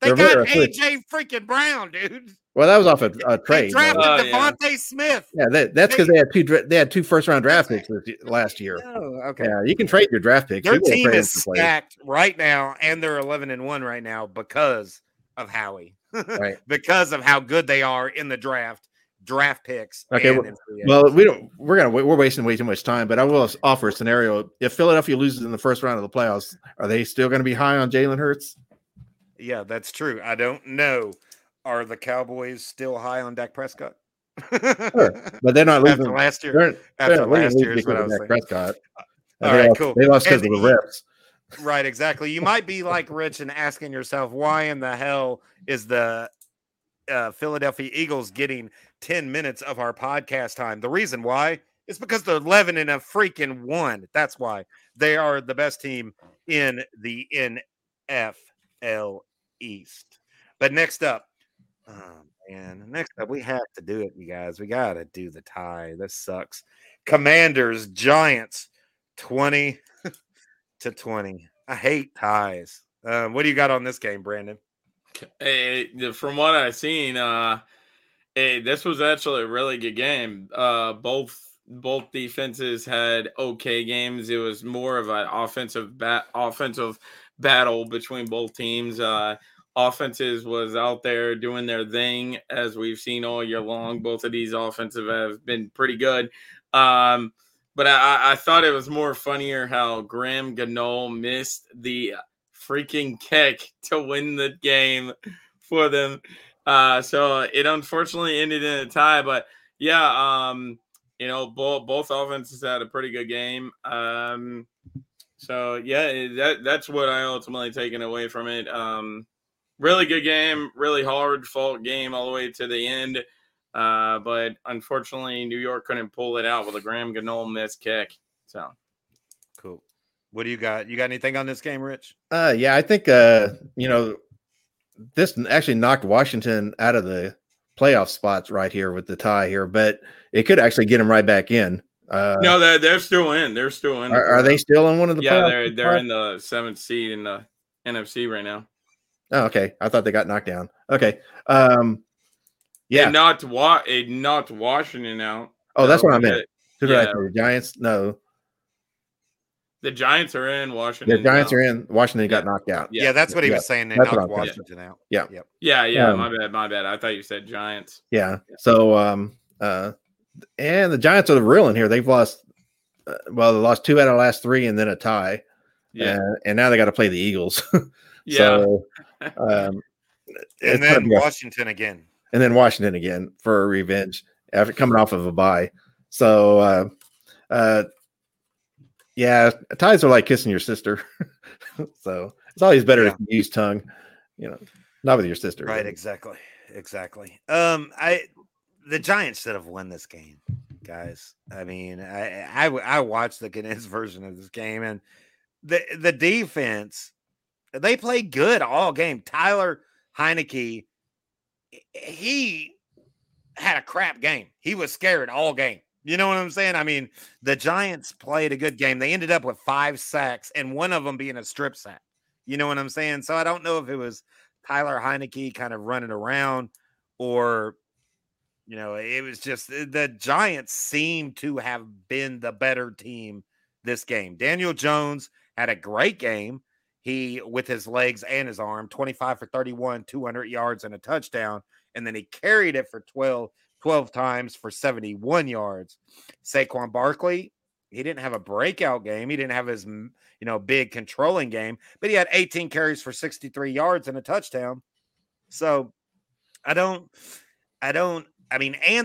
They got AJ freaking Brown, dude. Well, that was off a trade. They drafted Devontae Smith. Yeah, that's because they had two first round draft picks last year. Oh, okay. Yeah, you can trade your draft picks. Their team is stacked right now, and they're 11-1 right now because of Howie, right? Because of how good they are in the draft picks. Okay. We're wasting way too much time, but I will offer a scenario. If Philadelphia loses in the first round of the playoffs, are they still going to be high on Jalen Hurts? Yeah, that's true. I don't know. Are the Cowboys still high on Dak Prescott? Sure. But they're not losing. After last year. After last year is what I was saying. Prescott. All right, cool. They lost because of the reps. Right, exactly. You might be like Rich and asking yourself, why in the hell is the Philadelphia Eagles getting 10 minutes of our podcast time? The reason why is because they're 11-1. That's why. They are the best team in the NFL East. But next up, we have to do it, you guys. We got to do the tie. This sucks. Commanders, Giants, 20-20. I hate ties. What do you got on this game, Brandon? From what I've seen, this was actually a really good game. Both defenses had okay games. It was more of an offensive battle between both teams. Offenses was out there doing their thing, as we've seen all year long. Both of these offensive have been pretty good. But I thought it was more funnier how Graham Gano missed the freaking kick to win the game for them. So it unfortunately ended in a tie. But, yeah, both offenses had a pretty good game. So, yeah, that's what I ultimately taken away from it. Really good game, really hard fought game all the way to the end. But unfortunately, New York couldn't pull it out with a Graham Gano missed kick. So cool. What do you got? You got anything on this game, Rich? Yeah, I think, this actually knocked Washington out of the playoff spots right here with the tie here, but it could actually get them right back in. No, they're still in. They're still in. Are they still in one of the? Yeah, they're in the seventh seed in the NFC right now. Oh, okay. I thought they got knocked down. Okay. Yeah. It knocked Washington out. Oh, that's what I meant. The Giants? No. The Giants are in Washington. The Giants are in Washington. Got knocked out. Yeah, that's what he was saying. They knocked Washington out. Yeah. Yeah. My bad. I thought you said Giants. Yeah. So, and the Giants are the real in here. They've lost. They lost 2 out of the last 3, and then a tie. Yeah. And now they got to play the Eagles. So, and then Washington again. And then Washington again for revenge after coming off of a bye. So, ties are like kissing your sister. So it's always better to use tongue, not with your sister. Right, exactly. The Giants should have won this game, guys. I mean, I watched the condensed version of this game, and the defense, they played good all game. Tyler Heineke, he had a crap game. He was scared all game. You know what I'm saying? I mean, the Giants played a good game. They ended up with 5 sacks, and one of them being a strip sack. You know what I'm saying? So I don't know if it was Tyler Heineke kind of running around or, it was just the Giants seemed to have been the better team this game. Daniel Jones had a great game. He, with his legs and his arm, 25 for 31, 200 yards and a touchdown. And then he carried it for 12 times for 71 yards. Saquon Barkley, he didn't have a breakout game. He didn't have his, big controlling game, but he had 18 carries for 63 yards and a touchdown. So and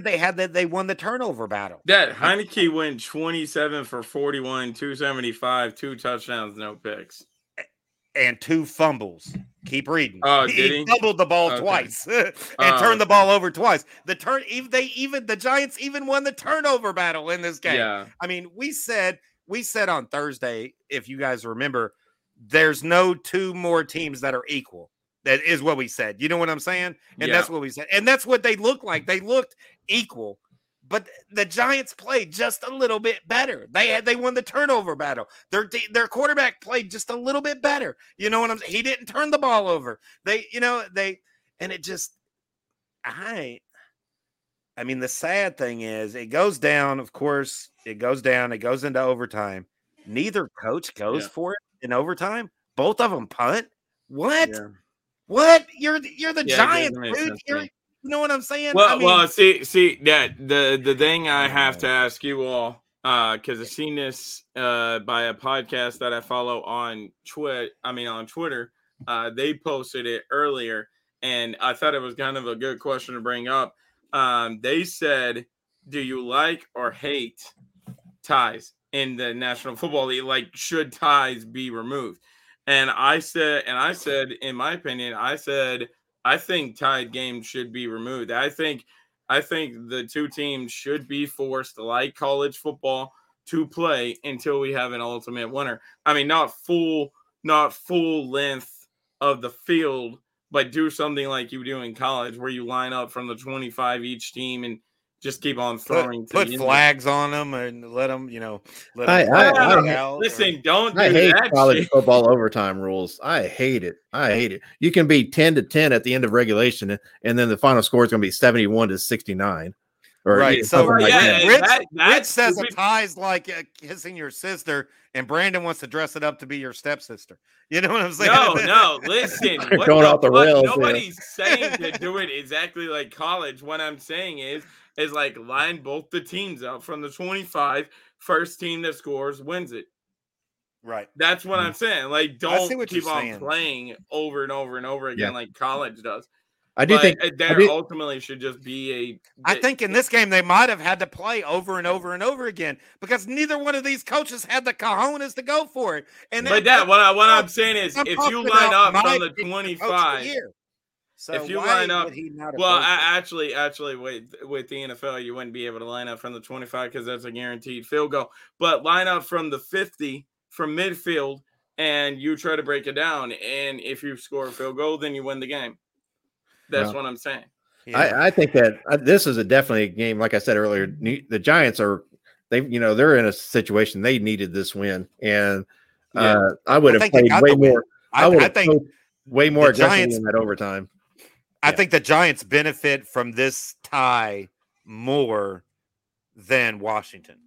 they won the turnover battle. That Heineke went 27 for 41, 275, 2 touchdowns, no picks. And 2 fumbles. Keep reading. Oh, he fumbled the ball twice and turned the ball over twice. The Giants even won the turnover battle in this game. Yeah. I mean, we said on Thursday, if you guys remember, there's no 2 more teams that are equal. That is what we said. You know what I'm saying? And that's what we said. And that's what they looked like. They looked equal. But the Giants played just a little bit better. They won the turnover battle. Their quarterback played just a little bit better. You know what I'm saying? He didn't turn the ball over. The sad thing is it goes down. Of course, it goes down. It goes into overtime. Neither coach goes for it in overtime. Both of them punt. What? Yeah. What? You're the Giants, dude. You know what I'm saying? Well, see that the thing I have to ask you all, because I've seen this by a podcast that I follow on Twitter. They posted it earlier, and I thought it was kind of a good question to bring up. They said, "Do you like or hate ties in the National Football League? Like, should ties be removed?" And I said, in my opinion, I think tied games should be removed. I think the 2 teams should be forced, like college football, to play until we have an ultimate winner. I mean, not full length of the field, but do something like you do in college where you line up from the 25 each team and just keep on throwing. Put flags on them and let them, I hate college football overtime rules. I hate it. You can be 10-10 at the end of regulation, and then the final score is going to be 71-69. Right. So Rich says a tie's like kissing your sister, and Brandon wants to dress it up to be your stepsister. You know what I'm saying? No. Listen, nobody's saying to do it exactly like college. What I'm saying is like line both the teams up from the 25. First team that scores wins it. Right. That's what I'm saying. Like, don't keep on playing over and over and over again like college does. I think there ultimately should just be a. I think in this game they might have had to play over and over and over again because neither one of these coaches had the cojones to go for it. And what I'm saying is, if you line up from the 25, So if you line up, actually with the NFL, you wouldn't be able to line up from the 25 because that's a guaranteed field goal. But line up from the 50 from midfield, and you try to break it down. And if you score a field goal, then you win the game. That's what I'm saying. Yeah. I think that this is definitely a game. Like I said earlier, the Giants they're in a situation they needed this win, and I would have played way more. I think way more aggressively in that overtime. I think the Giants benefit from this tie more than Washington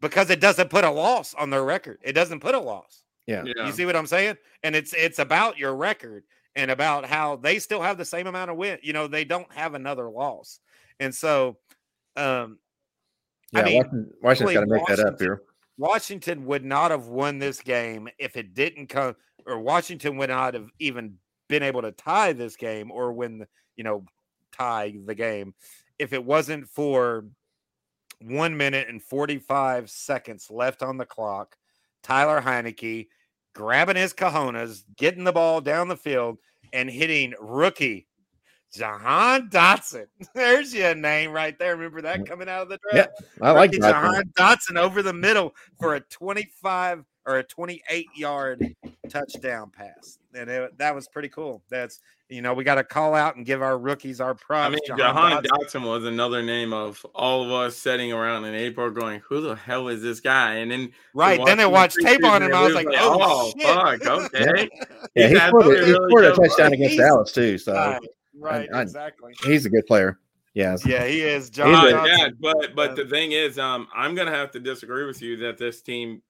because it doesn't put a loss on their record. It doesn't put a loss. Yeah. You see what I'm saying? And it's about your record and about how they still have the same amount of win. You know, they don't have another loss. And so, Washington's got to make that up here. Washington would not have won this game if it didn't come, or Washington would not have even been able to tie this game or win, tie the game if it wasn't for 1 minute and 45 seconds left on the clock. Tyler Heineke grabbing his cojones, getting the ball down the field, and hitting rookie Jahan Dotson. There's your name right there. Remember that coming out of the draft? Yeah, I like that. Jahan Dotson over the middle for a 25 or a 28-yard touchdown pass. And that was pretty cool. That's, we got to call out and give our rookies our props. I mean, Jahan Dotson was another name of all of us sitting around in April going, who the hell is this guy? And then they watched tape on him, and I was like, oh, shit. Fuck, okay. Yeah, he scored a touchdown against Dallas, too, so. Right, exactly. He's a good player. Yeah. Yeah, he is. But the thing is, I'm going to have to disagree with you that this game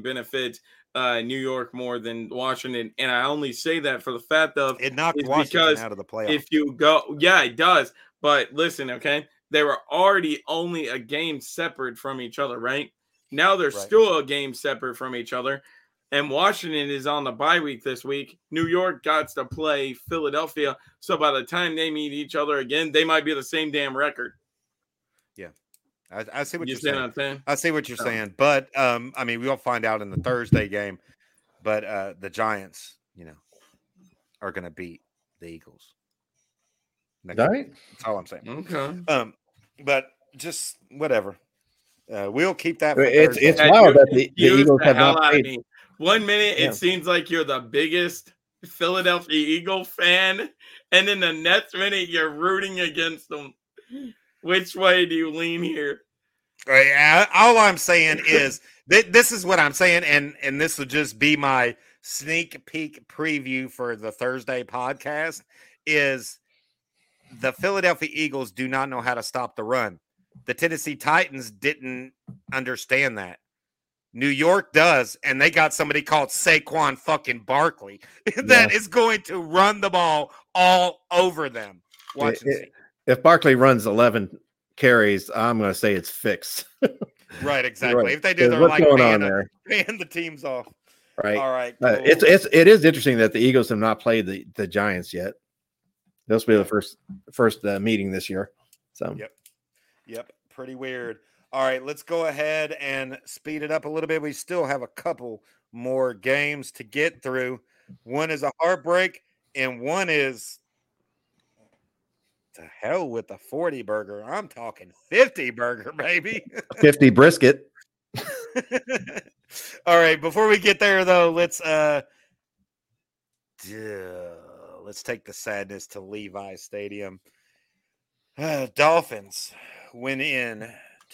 benefits New York more than Washington. And I only say that for the fact of it knocked Washington out of the playoffs. If you go, yeah, it does. But listen, okay, they were already only a game separate from each other, right? Now they're still a game separate from each other. And Washington is on the bye week this week. New York got to play Philadelphia. So by the time they meet each other again, they might be the same damn record. Yeah. I see what you're saying. I see what you're saying. But, we'll find out in the Thursday game. But the Giants, are going to beat the Eagles. Right? That's all I'm saying. Okay. But just whatever. We'll keep that. It's wild that the Eagles have not played. 1 minute, it seems like you're the biggest Philadelphia Eagle fan, and then the next minute you're rooting against them. Which way do you lean here? All I'm saying is this is what I'm saying, and this will just be my sneak peek preview for the Thursday podcast, is the Philadelphia Eagles do not know how to stop the run. The Tennessee Titans didn't understand that. New York does, and they got somebody called Saquon fucking Barkley that is going to run the ball all over them. Watch and see. If Barkley runs 11 carries, I'm going to say it's fixed. Right, exactly. Right. If they do, they're like, man, the team's off. Right. All right. Cool. It is interesting that the Eagles have not played the Giants yet. This will be the first meeting this year. So. Yep. Pretty weird. All right, let's go ahead and speed it up a little bit. We still have a couple more games to get through. One is a heartbreak, and one is to hell with the 40 burger. I'm talking 50 burger, baby. 50 brisket. All right, before we get there, though, let's take the sadness to Levi Stadium. Dolphins went in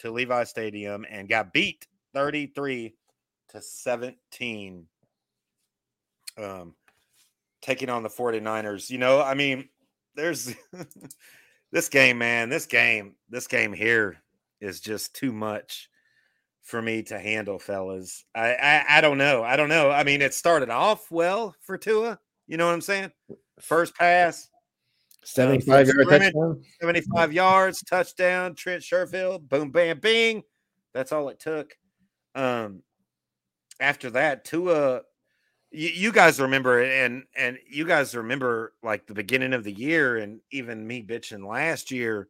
to Levi Stadium and got beat 33-17, taking on the 49ers. There's this game, man, this game here is just too much for me to handle, fellas. I don't know. It started off well for Tua. You know what I'm saying? First pass. 75 yards, touchdown, Trent Sherfield, boom, bam, bing. That's all it took. After that, Tua, you guys remember, and you guys remember, like, the beginning of the year and even me bitching last year.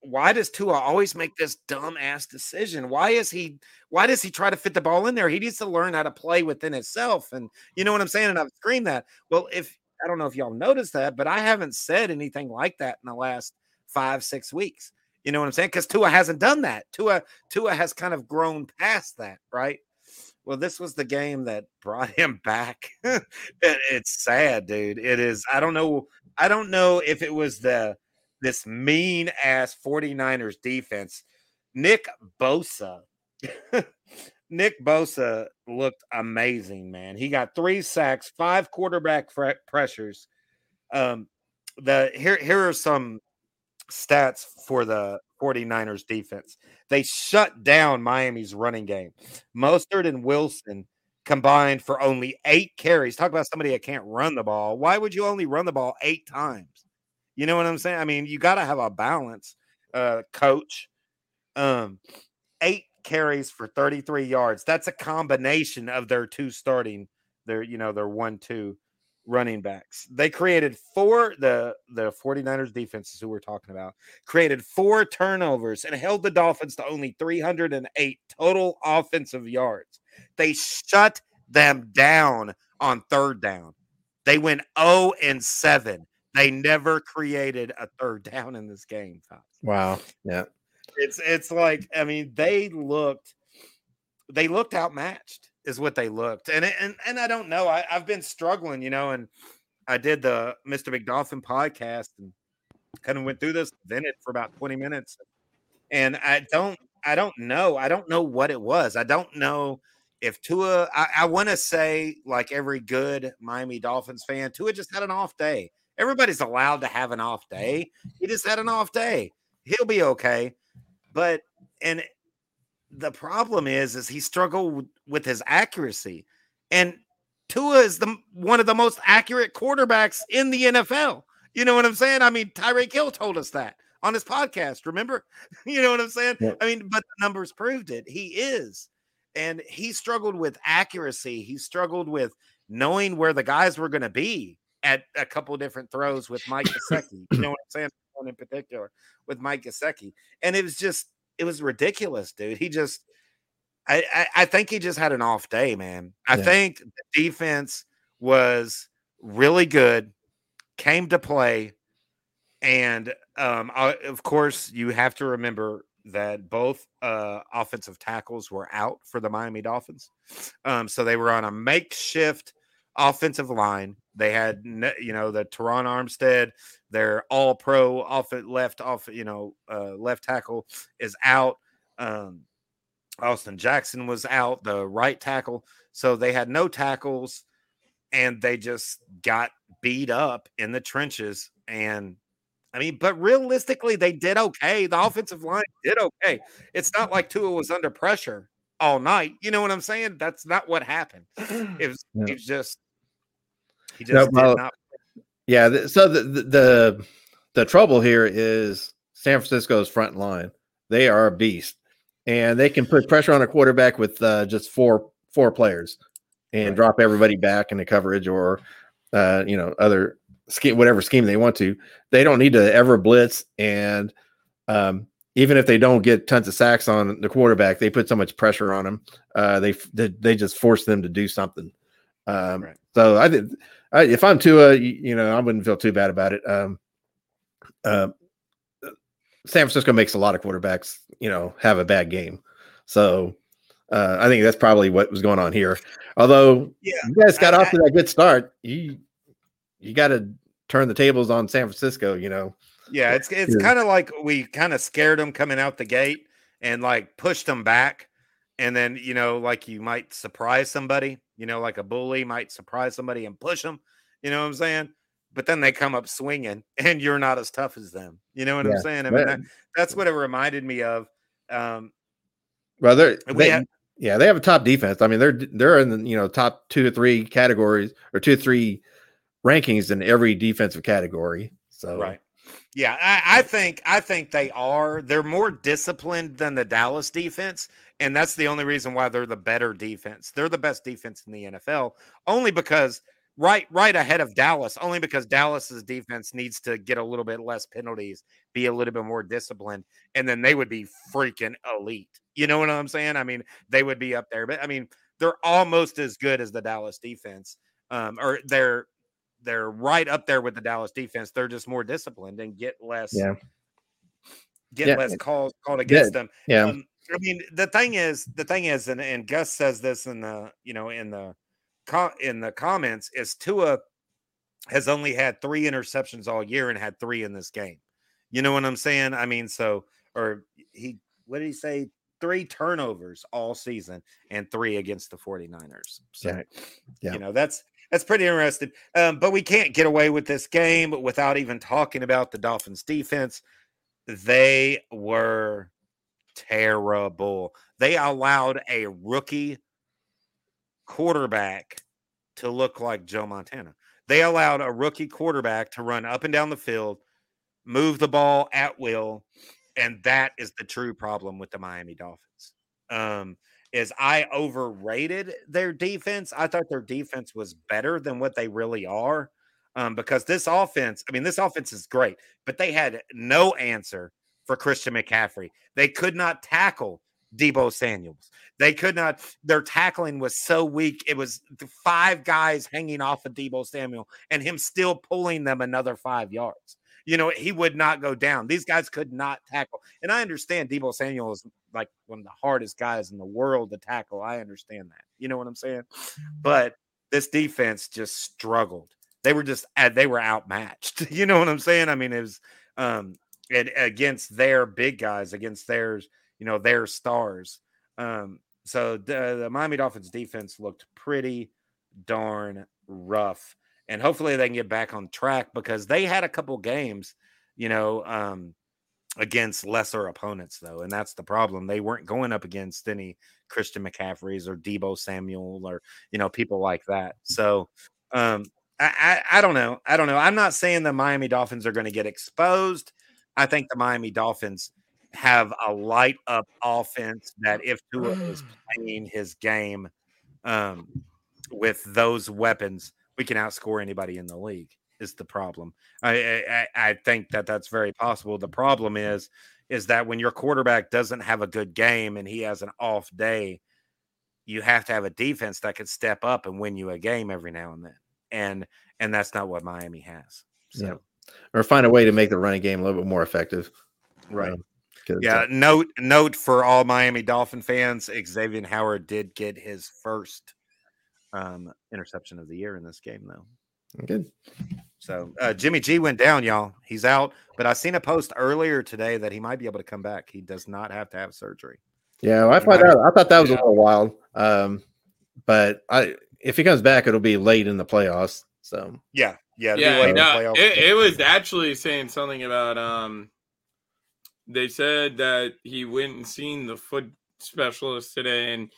Why does Tua always make this dumb-ass decision? Why does he try to fit the ball in there? He needs to learn how to play within himself. And you know what I'm saying? And I've screamed that. Well, if I don't know if y'all noticed that, but I haven't said anything like that in the last 5-6 weeks. You know what I'm saying? Because Tua hasn't done that. Tua has kind of grown past that, right? Well, this was the game that brought him back. It's sad, dude. It is. I don't know if it was this mean-ass 49ers defense. Nick Bosa looked amazing, man. He got 3 sacks, 5 quarterback pressures. Here are some stats for the 49ers defense. They shut down Miami's running game. Mostert and Wilson combined for only 8 carries. Talk about somebody that can't run the ball. Why would you only run the ball 8 times? You know what I'm saying? I mean, you got to have a balance, coach. 8 carries for 33 yards. That's a combination of their 2 starting, their 1-2 running backs. They created 4, the 49ers defenses who we're talking about, created 4 turnovers and held the Dolphins to only 308 total offensive yards. They shut them down on 3rd down. They went 0-7. They never created a 3rd down in this game. Wow. Yeah. It's like, I mean, they looked outmatched is what they looked. And I don't know. I've been struggling, and I did the Mr. McDolphin podcast and kind of went through this, vented for about 20 minutes. And I don't know. I don't know what it was. I don't know if Tua, I want to say, like every good Miami Dolphins fan, Tua just had an off day. Everybody's allowed to have an off day. He just had an off day. He'll be okay. But the problem is he struggled with his accuracy, and Tua is one of the most accurate quarterbacks in the NFL. You know what I'm saying? I mean, Tyreek Hill told us that on his podcast. Remember? You know what I'm saying? Yeah. I mean, but the numbers proved it. He is, and he struggled with accuracy. He struggled with knowing where the guys were going to be at a couple different throws with Mike Gesicki. You know what I'm saying? In particular with Mike Gesicki, and it was ridiculous, dude. He just, I think he just had an off day, man. I think the defense was really good, came to play, and of course you have to remember that both offensive tackles were out for the Miami Dolphins, so they were on a makeshift offensive line. They had, the Teron Armstead, their all-pro left tackle is out. Austin Jackson was out, the right tackle. So they had no tackles, and they just got beat up in the trenches. And, I mean, but realistically, they did okay. The offensive line did okay. It's not like Tua was under pressure all night. You know what I'm saying? That's not what happened. It was just... He just did not. Yeah. So the trouble here is San Francisco's front line. They are a beast, and they can put pressure on a quarterback with just four players, and right. Drop everybody back in the coverage or other scheme, whatever scheme they want to. They don't need to ever blitz, and even if they don't get tons of sacks on the quarterback, they put so much pressure on them. They just force them to do something. Right. So if I'm Tua, I wouldn't feel too bad about it. San Francisco makes a lot of quarterbacks, have a bad game. So I think that's probably what was going on here. Although you guys got off to that good start, you got to turn the tables on San Francisco. Yeah, it's kind of like we kind of scared them coming out the gate and like pushed them back, and then like you might surprise somebody. Like a bully might surprise somebody and push them, you know what I'm saying? But then they come up swinging, and you're not as tough as them. You know what I'm saying? I mean, that's what it reminded me of. They have a top defense. I mean, they're in the, top 2 or 3 categories or 2 or 3 rankings in every defensive category. So right. Yeah, I think they are. They're more disciplined than the Dallas defense, and that's the only reason why they're the better defense. They're the best defense in the NFL, only because right ahead of Dallas, only because Dallas's defense needs to get a little bit less penalties, be a little bit more disciplined, and then they would be freaking elite. You know what I'm saying? I mean, they would be up there, but I mean, they're almost as good as the Dallas defense, or they're they're right up there with the Dallas defense. They're just more disciplined and get less less calls called against them. Yeah. I mean, the thing is, and Gus says this in the comments, is Tua has only had 3 interceptions all year and had 3 in this game. You know what I'm saying? I mean, what did he say? 3 turnovers all season and 3 against the 49ers. So, that's pretty interesting. But we can't get away with this game without even talking about the Dolphins defense. They were terrible. They allowed a rookie quarterback to look like Joe Montana. They allowed a rookie quarterback to run up and down the field, move the ball at will, and that is the true problem with the Miami Dolphins. Is I overrated their defense. I thought their defense was better than what they really are, because this offense is great, but they had no answer for Christian McCaffrey. They could not tackle Deebo Samuel. Their tackling was so weak. It was 5 guys hanging off of Deebo Samuel and him still pulling them another 5 yards. You know, he would not go down. These guys could not tackle. And I understand Deebo Samuel is like one of the hardest guys in the world to tackle. I understand that. You know what I'm saying? But this defense just struggled. They were outmatched. You know what I'm saying? I mean, it was against their big guys, against theirs, their stars. So the Miami Dolphins defense looked pretty darn rough. And hopefully they can get back on track, because they had a couple games, against lesser opponents, though. And that's the problem. They weren't going up against any Christian McCaffreys or Deebo Samuel or, people like that. So I don't know. I'm not saying the Miami Dolphins are going to get exposed. I think the Miami Dolphins have a light up offense that if Tua is playing his game with those weapons, we can outscore anybody in the league is the problem. I think that that's very possible. The problem is that when your quarterback doesn't have a good game and he has an off day, you have to have a defense that can step up and win you a game every now and then. And that's not what Miami has. So, or find a way to make the running game a little bit more effective. Right. Note for all Miami Dolphin fans, Xavier Howard did get his first interception of the year in this game, though. Good. So Jimmy G went down, y'all. He's out. But I seen a post earlier today that he might be able to come back. He does not have to have surgery. Yeah, well, I thought that was a little wild. But if he comes back, it'll be late in the playoffs. So it was actually saying something about they said that he went and seen the foot specialist today, and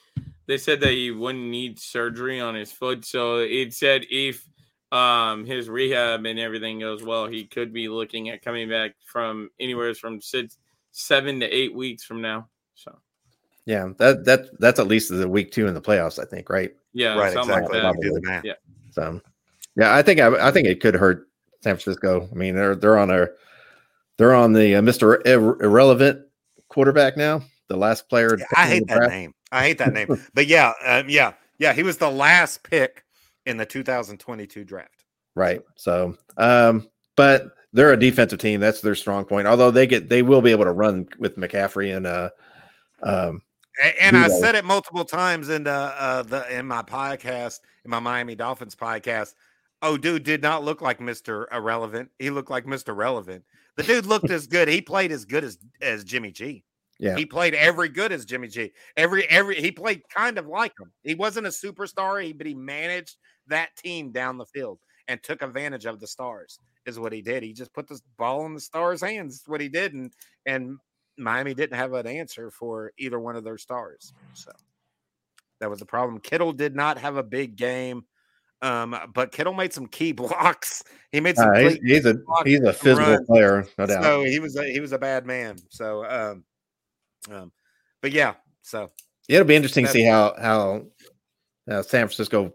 they said that he wouldn't need surgery on his foot. So it said if his rehab and everything goes well, he could be looking at coming back from anywhere from 7 to 8 weeks from now. So yeah, that's at least the week 2 in the playoffs, I think, right? Yeah, right, exactly. Like that. Yeah. So yeah, I think it could hurt San Francisco. I mean, they're on the Mr. Irrelevant quarterback now, the last player. I hate that name. I hate that name. But yeah. He was the last pick in the 2022 draft. Right. So, but they're a defensive team. That's their strong point. Although they will be able to run with McCaffrey and I said it multiple times in my podcast, in my Miami Dolphins podcast. Oh, dude did not look like Mr. Irrelevant. He looked like Mr. Relevant. The dude looked as good. He played as good as Jimmy G. Yeah, he played every good as Jimmy G. He played kind of like him. He wasn't a superstar, but he managed that team down the field and took advantage of the stars is what he did. He just put the ball in the stars' hands. That's what he did, and Miami didn't have an answer for either one of their stars. So that was the problem. Kittle did not have a big game, but Kittle made some key blocks. He made some. He's a physical player, no doubt. So he was a bad man. So. But yeah, so it'll be interesting to see how San Francisco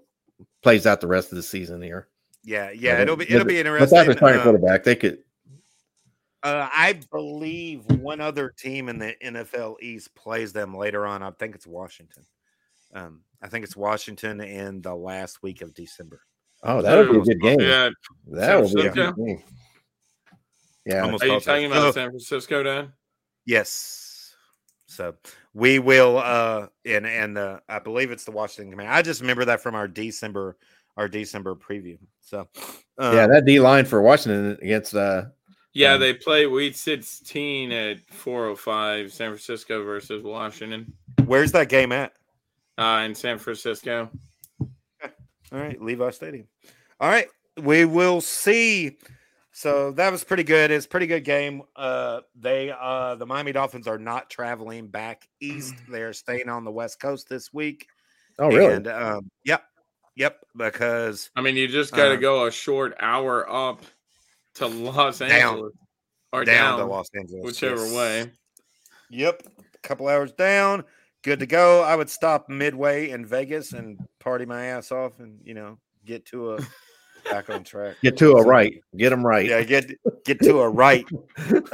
plays out the rest of the season here. Yeah, it'll be interesting. Without retiring quarterback, they could. I believe one other team in the NFL East plays them later on. I think it's Washington. I think it's Washington in the last week of December. Oh, that would be a good game. Yeah, that would be a good game. Yeah. Are you talking about San Francisco, Dan? Yes. So we will, and I believe it's the Washington Commanders. I just remember that from our December preview. So yeah, that D line for Washington against they play week 16 at 4:05. San Francisco versus Washington. Where's that game at? In San Francisco. Okay. All right, Levi Stadium. All right, we will see. So that was pretty good. It's a pretty good game. The Miami Dolphins are not traveling back east. They're staying on the West Coast this week. Oh, really? And, Yep. Because you just got to go a short hour up to Los Angeles or down to Los Angeles, whichever way. Yep, a couple hours down. Good to go. I would stop midway in Vegas and party my ass off, and get to a back on track. Get to a right. Get them right. Yeah, get to a right. Get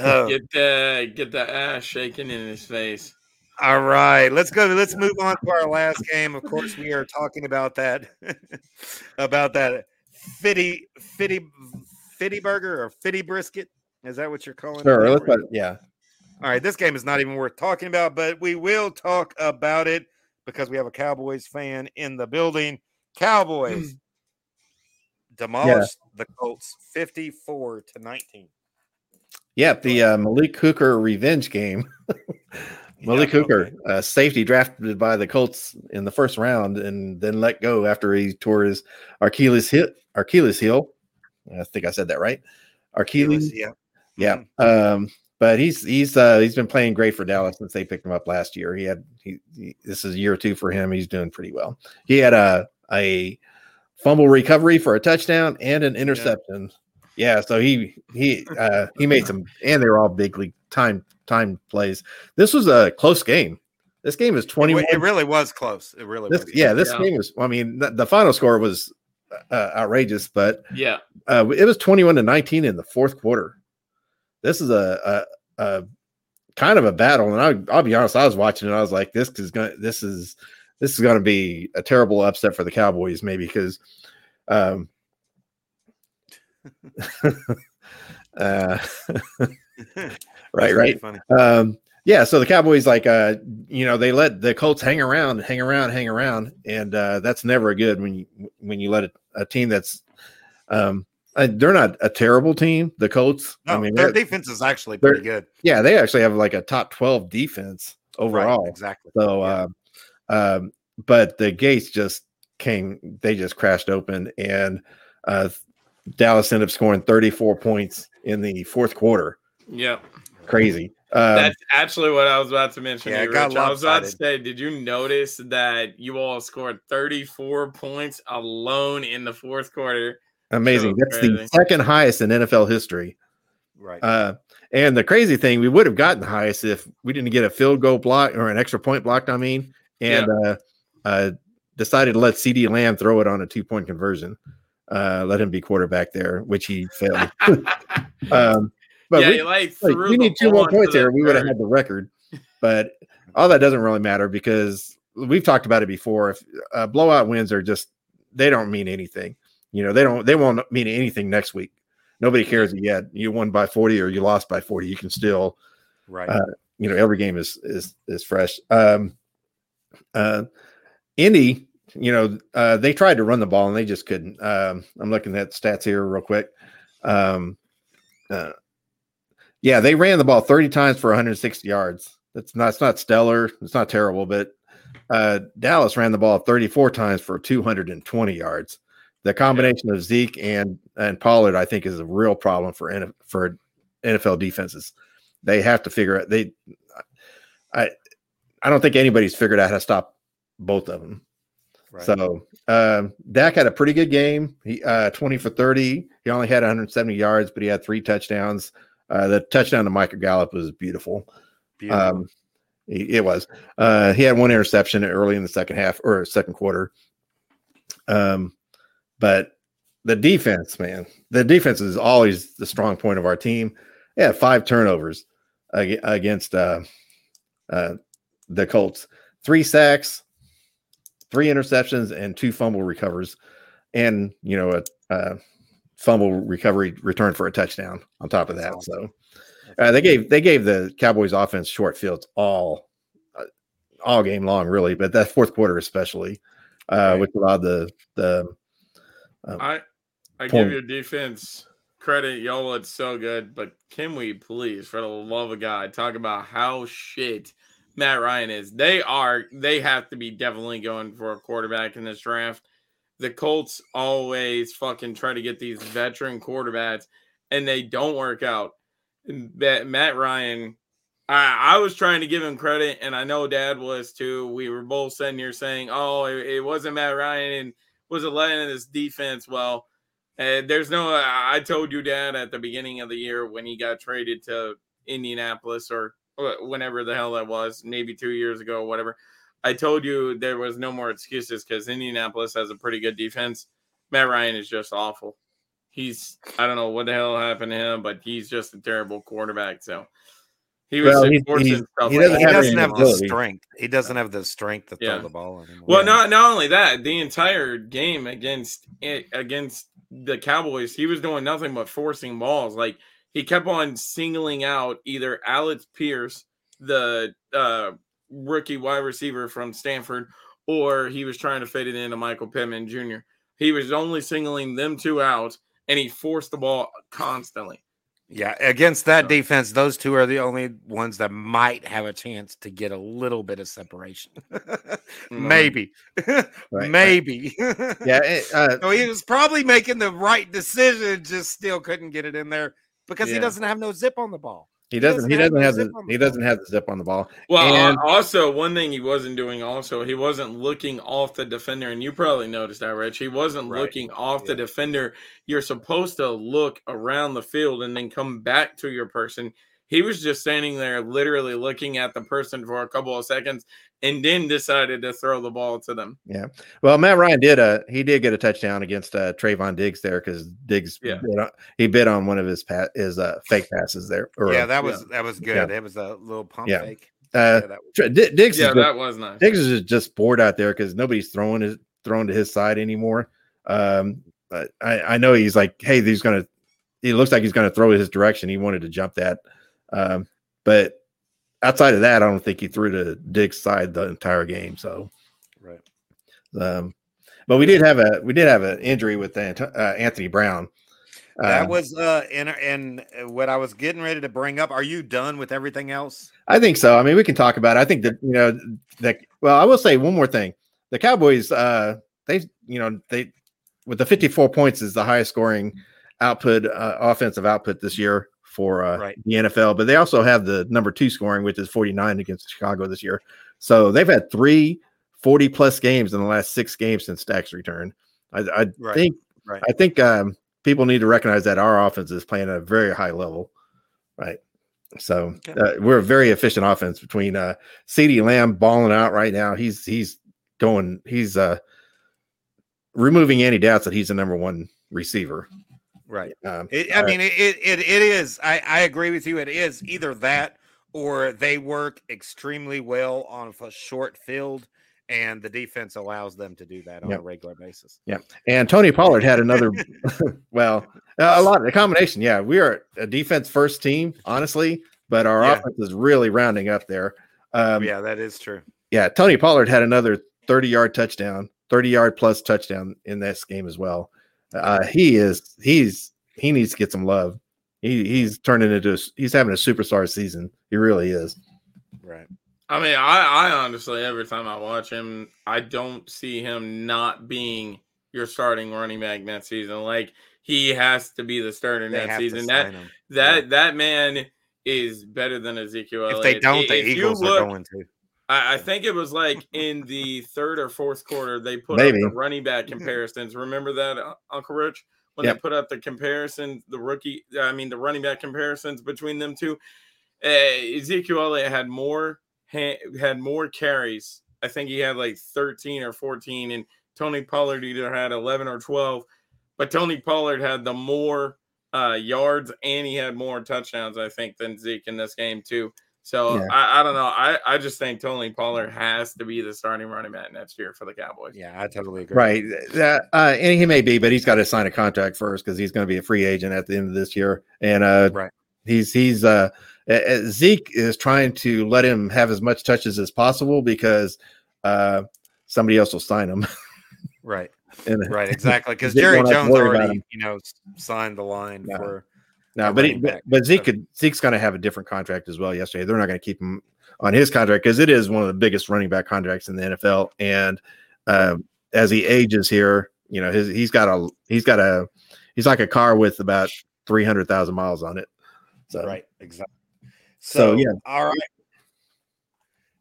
the ass shaking in his face. All right, let's move on to our last game. Of course, we are talking about that Fitty burger or Fitty brisket. Is that what you're calling it? Sure, yeah. All right, this game is not even worth talking about, but we will talk about it because we have a Cowboys fan in the building. Cowboys demolished the Colts 54-19. Yep, the Malik Hooker revenge game. Malik Hooker, safety drafted by the Colts in the first round and then let go after he tore his Achilles heel. I think I said that right. Achilles, yeah. But he's been playing great for Dallas since they picked him up last year. This is year two for him. He's doing pretty well. He had a fumble recovery for a touchdown and an interception. Yeah, so he made some, and they were all big league time plays. This was a close game. This game is 21. It really was close. It really was. Yeah, this game was. I mean, the final score was outrageous, but it was 21-19 in the fourth quarter. This is a kind of a battle, and I'll be honest. I was watching it. I was like, this is going to be a terrible upset for the Cowboys, maybe because. Right. Funny. So the Cowboys, they let the Colts hang around, and that's never good when you let a team that's they're not a terrible team, the Colts. No, their defense is actually pretty good. Yeah, they actually have like a top 12 defense overall. Right, exactly. So, but the gates just came; they just crashed open, and Dallas ended up scoring 34 points in the fourth quarter. Yeah. Crazy. That's actually what I was about to mention. Yeah, I was about to say, did you notice that you all scored 34 points alone in the fourth quarter? Amazing. That's crazy. The second highest in NFL history. Right. And the crazy thing, we would have gotten the highest if we didn't get a field goal block or an extra point blocked, decided to let CeeDee Lamb throw it on a 2-point conversion. Let him be quarterback there, which he failed. But we need 2 more points there. We would have had the record, but all that doesn't really matter because we've talked about it before. If blowout wins are just, they don't mean anything. They won't mean anything next week. Nobody cares yet. You won by 40 or you lost by 40. You can still, every game is fresh. Indy, they tried to run the ball and they just couldn't. I'm looking at stats here real quick. They ran the ball 30 times for 160 yards. It's not stellar. It's not terrible, but Dallas ran the ball 34 times for 220 yards. The combination of Zeke and Pollard, I think, is a real problem for NFL defenses. They have to figure out. I don't think anybody's figured out how to stop both of them. Right. So Dak had a pretty good game. He 20 for 30. He only had 170 yards, but he had 3 touchdowns. The touchdown to Michael Gallup was beautiful. It was. He had 1 interception early in the second quarter. But the defense, man, the defense is always the strong point of our team. They had 5 turnovers against the Colts, 3 sacks, 3 interceptions, and 2 fumble recovers. and, you know, a fumble recovery return for a touchdown on top of that. Awesome. So they gave the Cowboys offense short fields all game long, really, but that fourth quarter especially, which allowed I give your defense credit, y'all looked so good, but can we please, for the love of God, talk about how shit Matt Ryan is? They have to be definitely going for a quarterback in this draft. The Colts always fucking try to get these veteran quarterbacks, and they don't work out. Matt Ryan, I was trying to give him credit, and I know Dad was too. We were both sitting here saying, oh, it wasn't Matt Ryan, and was it Atlanta's defense? Well, there's no, I told you, Dad, at the beginning of the year when he got traded to Indianapolis or whenever the hell that was, maybe 2 years ago or whatever, I told you there was no more excuses because Indianapolis has a pretty good defense. Matt Ryan is just awful. I don't know what the hell happened to him, but he's just a terrible quarterback. So he was He doesn't have the strength to throw the ball anymore. Well, not only that, the entire game against the Cowboys, he was doing nothing but forcing balls. Like, he kept on singling out either Alex Pierce, the rookie wide receiver from Stanford, or he was trying to fit it into Michael Pittman Jr. He was only singling them two out, and he forced the ball constantly. Yeah, against that defense, those two are the only ones that might have a chance to get a little bit of separation. Maybe. Right. Maybe. Yeah. So he was probably making the right decision, just still couldn't get it in there because he doesn't have no zip on the ball. He doesn't have the zip on the ball. Well, and also one thing he wasn't doing also, he wasn't looking off the defender, and you probably noticed that, Rich. He wasn't looking off the defender. You're supposed to look around the field and then come back to your person. He was just standing there literally looking at the person for a couple of seconds and then decided to throw the ball to them. Yeah. Well, Matt Ryan did get a touchdown against Trayvon Diggs there because Diggs bid on one of his fake passes there. That was good. It was a little pump fake. Diggs that was nice. Diggs is just bored out there because nobody's thrown to his side anymore. But I know he's like, hey, he looks like he's gonna throw his direction. He wanted to jump that. But outside of that, I don't think he threw to Diggs' side the entire game. So, right. But we did have an injury with Anthony Brown. That was and what I was getting ready to bring up. Are you done with everything else? I think so. I mean, we can talk about it. I think that I will say one more thing. The Cowboys, they with the 54 points is the highest scoring offensive output this year for the NFL, but they also have the number 2 scoring, which is 49 against Chicago this year. So they've had 3 40 plus games in the last 6 games since Dak's return. I think people need to recognize that our offense is playing at a very high level. Right. So we're a very efficient offense between CeeDee Lamb balling out right now. He's removing any doubts that he's the number 1 receiver. Right. It is. I agree with you. It is either that or they work extremely well on a short field, and the defense allows them to do that on a regular basis. Yeah. And Tony Pollard had another, a lot of a combination. Yeah. We are a defense first team, honestly, but our offense is really rounding up there. That is true. Yeah. Tony Pollard had another 30-yard plus touchdown in this game as well. He needs to get some love. He's having a superstar season. He really is. Right. I mean, I honestly, every time I watch him, I don't see him not being your starting running back next season. Like, he has to be the starter next season. That man is better than Ezekiel Elliott. If they don't, the Eagles are going to. I think it was like in the third or fourth quarter, they put up the running back comparisons. Remember that, Uncle Rich? When they put up the comparison, the running back comparisons between them two. Ezekiel Elliott had more carries. I think he had like 13 or 14, and Tony Pollard either had 11 or 12. But Tony Pollard had the more yards, and he had more touchdowns, I think, than Zeke in this game too. So yeah. I don't know. I just think Tony Pollard has to be the starting running back next year for the Cowboys. Yeah, I totally agree. Right. And he may be, but he's got to sign a contract first because he's going to be a free agent at the end of this year. And right. Zeke is trying to let him have as much touches as possible because somebody else will sign him. Right. Right. Exactly. Because Jerry Jones already, signed the line for. No, but Zeke's going to have a different contract as well. Yesterday, they're not going to keep him on his contract because it is one of the biggest running back contracts in the NFL. And as he ages here, he's like a car with about 300,000 miles on it. So right, exactly. So yeah, all right,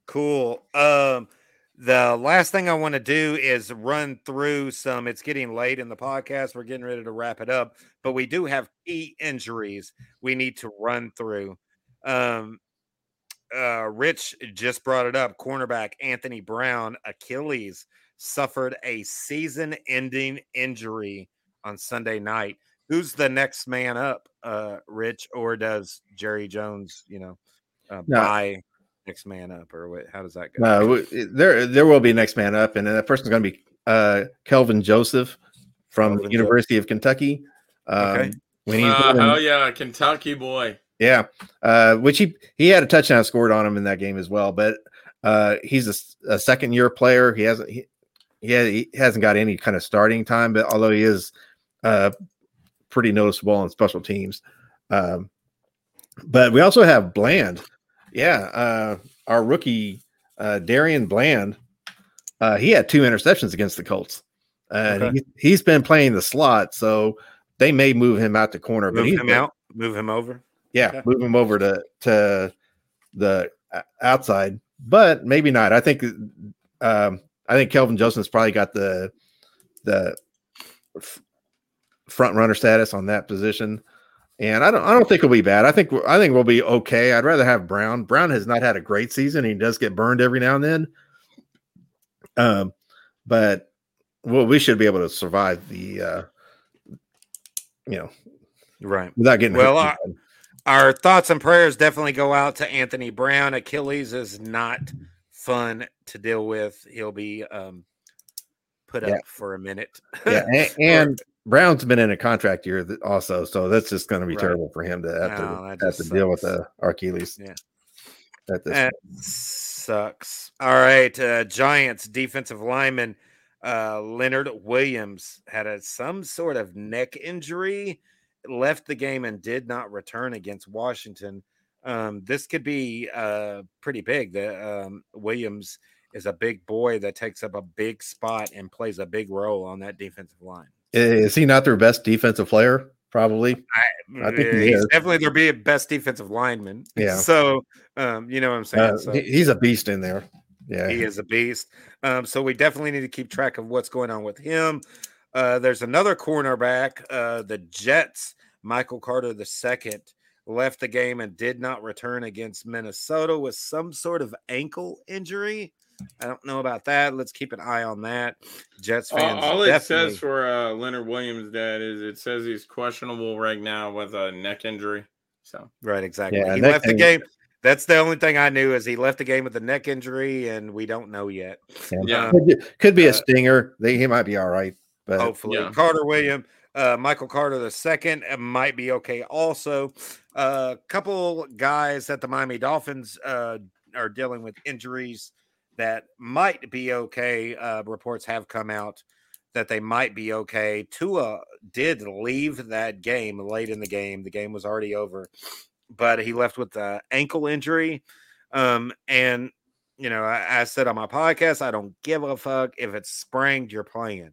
cool. The last thing I want to do is run through some. It's getting late in the podcast. We're getting ready to wrap it up, but we do have key injuries we need to run through. Rich just brought it up. Cornerback Anthony Brown, Achilles, suffered a season-ending injury on Sunday night. Who's the next man up, Rich, or does Jerry Jones, buy – next man up, or what? How does that go? There will be next man up, and then that person's going to be Kelvin Joseph from the University of Kentucky. Okay. Kentucky boy. Yeah, which he had a touchdown scored on him in that game as well. But he's a second year player. He hasn't got any kind of starting time, but although he is pretty noticeable on special teams. But we also have Bland. Yeah, our rookie Darian Bland, he had 2 interceptions against the Colts. And he's been playing the slot, so they may move him out to corner. Move him over. Yeah, okay. Move him over to the outside, but maybe not. I think Kelvin Joseph's probably got the front runner status on that position. And I don't think it'll be bad. I think we'll be okay. I'd rather have Brown. Brown has not had a great season. He does get burned every now and then. But we should be able to survive the, right without getting well. Our thoughts and prayers definitely go out to Anthony Brown. Achilles is not fun to deal with. He'll be put up for a minute. Yeah, and Brown's been in a contract year also, so that's just going to be terrible for him to have to deal with the Achilles. Yeah, that sucks. All right, Giants defensive lineman Leonard Williams had some sort of neck injury, left the game and did not return against Washington. This could be pretty big. Williams is a big boy that takes up a big spot and plays a big role on that defensive line. Is he not their best defensive player? Probably. I think he's definitely their best defensive lineman. Yeah. So, you know what I'm saying? So, he's a beast in there. Yeah. He is a beast. So we definitely need to keep track of what's going on with him. There's another cornerback, the Jets, Michael Carter II, left the game and did not return against Minnesota with some sort of ankle injury. I don't know about that. Let's keep an eye on that. Jets fans. All it says for Leonard Williams' dad is it says he's questionable right now with a neck injury. So right, exactly. Yeah, he left the game. That's the only thing I knew is he left the game with a neck injury, and we don't know yet. Yeah, could be a stinger. He might be all right, but hopefully Carter Williams. Michael Carter II might be okay. Also, a couple guys at the Miami Dolphins are dealing with injuries that might be okay. Reports have come out that they might be okay. Tua did leave that game late in the game. The game was already over, but he left with the ankle injury. And, I said on my podcast, I don't give a fuck if it's sprained, you're playing.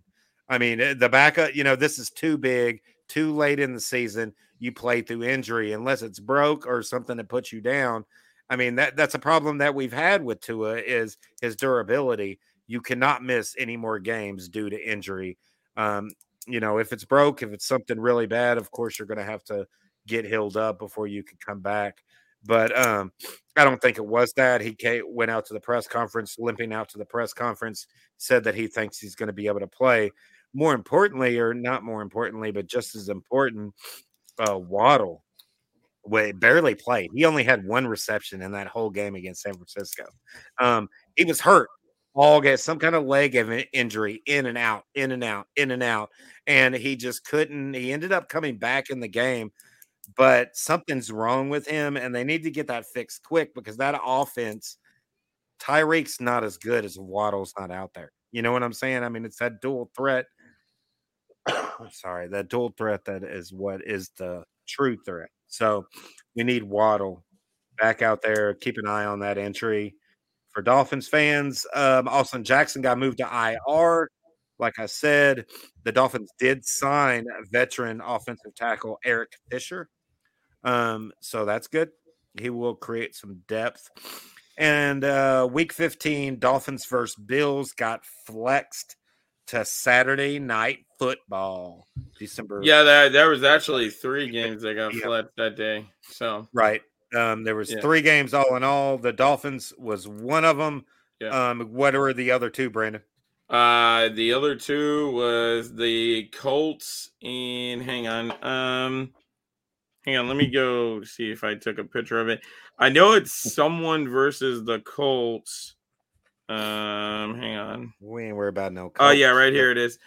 I mean, the backup, this is too big, too late in the season. You play through injury unless it's broke or something that puts you down. I mean, that's a problem that we've had with Tua is his durability. You cannot miss any more games due to injury. If it's broke, if it's something really bad, of course, you're going to have to get healed up before you can come back. But I don't think it was that. He went out to the press conference, limping out to the press conference, said that he thinks he's going to be able to play. More importantly, or not more importantly, but just as important, Waddle barely played. He only had one reception in that whole game against San Francisco. He was hurt all game, some kind of leg injury, in and out, in and out, in and out. And he just couldn't. He ended up coming back in the game, but something's wrong with him, and they need to get that fixed quick because that offense, Tyreek's not as good as Waddle's not out there. You know what I'm saying? I mean, it's that dual threat. That dual threat that is what is the true threat. So we need Waddle back out there. Keep an eye on that entry. For Dolphins fans, Austin Jackson got moved to IR. Like I said, the Dolphins did sign veteran offensive tackle Eric Fisher. So that's good. He will create some depth. And week 15, Dolphins versus Bills got flexed to Saturday Night Football, December. Yeah, there was actually three games that got flexed that day. So right. There was three games all in all. The Dolphins was one of them. Yeah. What were the other two, Brandon? The other two was the Colts and hang on, let me go see if I took a picture of it. I know it's someone versus the Colts. Hang on. We ain't worried about no Colts. Oh, yeah, right here it is.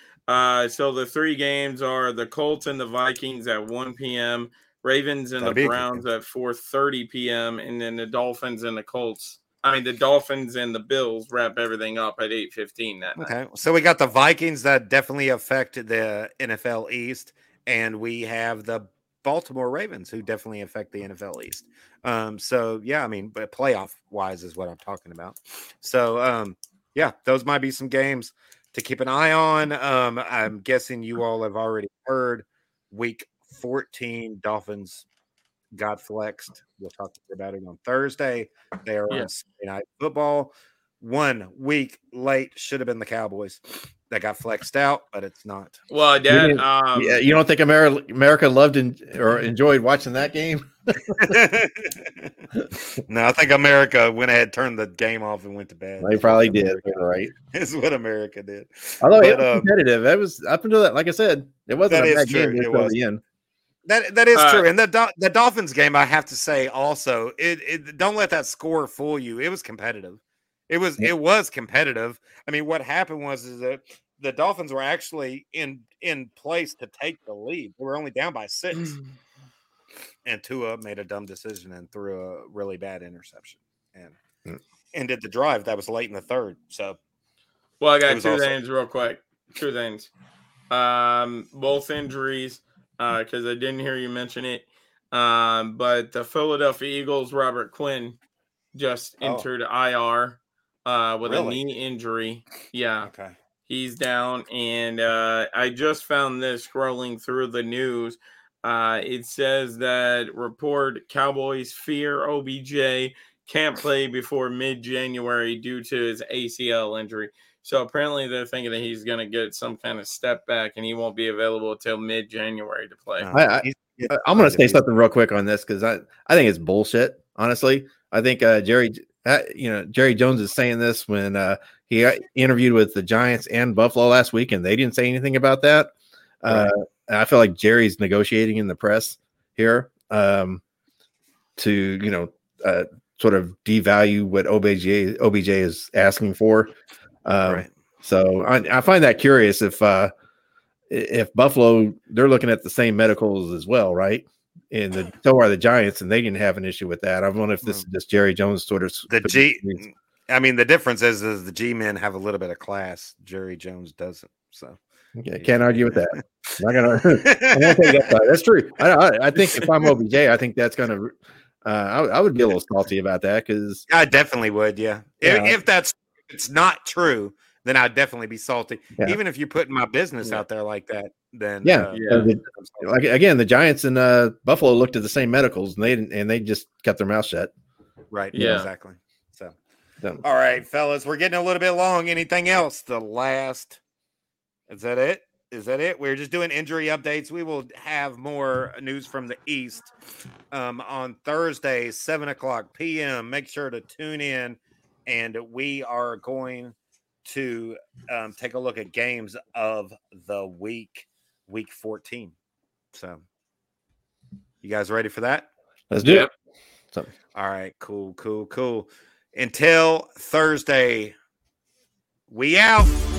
So the three games are the Colts and the Vikings at 1 p.m., Ravens and the Browns at 4:30 p.m., and then the Dolphins and the Colts. I mean, the Dolphins and the Bills wrap everything up at 8:15 that night. Okay, so we got the Vikings that definitely affect the NFL East, and we have the Baltimore Ravens who definitely affect the NFL East. So, yeah, I mean, but playoff-wise is what I'm talking about. So, yeah, those might be some games to keep an eye on. I'm guessing you all have already heard week 14 Dolphins got flexed. We'll talk about it on Thursday. They are on Sunday Night Football. 1 week late should have been the Cowboys that got flexed out, but it's not. Well, Dad, you don't think America loved or enjoyed watching that game? No, I think America went ahead, turned the game off, and went to bed. They probably did. Right, that's what America did. Although it was competitive, that was up until that. Like I said, it wasn't a bad game until the end. That is true. And the Dolphins game, I have to say, also, it don't let that score fool you. It was competitive. It was competitive. I mean, what happened was that the Dolphins were actually in place to take the lead. They were only down by 6, and Tua made a dumb decision and threw a really bad interception and ended the drive. That was late in the third. So, well, I got two things real quick. Two things. Both injuries. Because I didn't hear you mention it. But the Philadelphia Eagles, Robert Quinn, just entered IR with a knee injury. Yeah. Okay. He's down. And I just found this scrolling through the news. It says that report Cowboys fear OBJ can't play before mid-January due to his ACL injury. So apparently they're thinking that he's going to get some kind of step back and he won't be available until mid-January to play. I'm going to say something real quick on this because I think it's bullshit, honestly. I think Jerry Jones is saying this when he interviewed with the Giants and Buffalo last week, and they didn't say anything about that. I feel like Jerry's negotiating in the press here to sort of devalue what OBJ is asking for. Right. So I find that curious if Buffalo, they're looking at the same medicals as well, right? And so are the Giants, and they didn't have an issue with that. I wonder if this is just Jerry Jones sort of the G. I mean, the difference is the G-men have a little bit of class. Jerry Jones doesn't. So okay, can't argue with that. I'm not gonna. I'm gonna take that side. That's true. I think if I'm OBJ, I think that's gonna. I would be a little salty about that because I definitely would. Yeah, if that's. It's not true, then I'd definitely be salty. Yeah. Even if you put my business out there like that, then like again, the Giants and Buffalo looked at the same medicals, and they just kept their mouth shut. Right. Yeah. Exactly. So, all right, fellas, we're getting a little bit long. Anything else? Is that it? We're just doing injury updates. We will have more news from the East on Thursday, 7:00 p.m. Make sure to tune in. And we are going to take a look at games of the week, week 14. So you guys ready for that? Let's do it. So. All right, cool. Until Thursday, we out.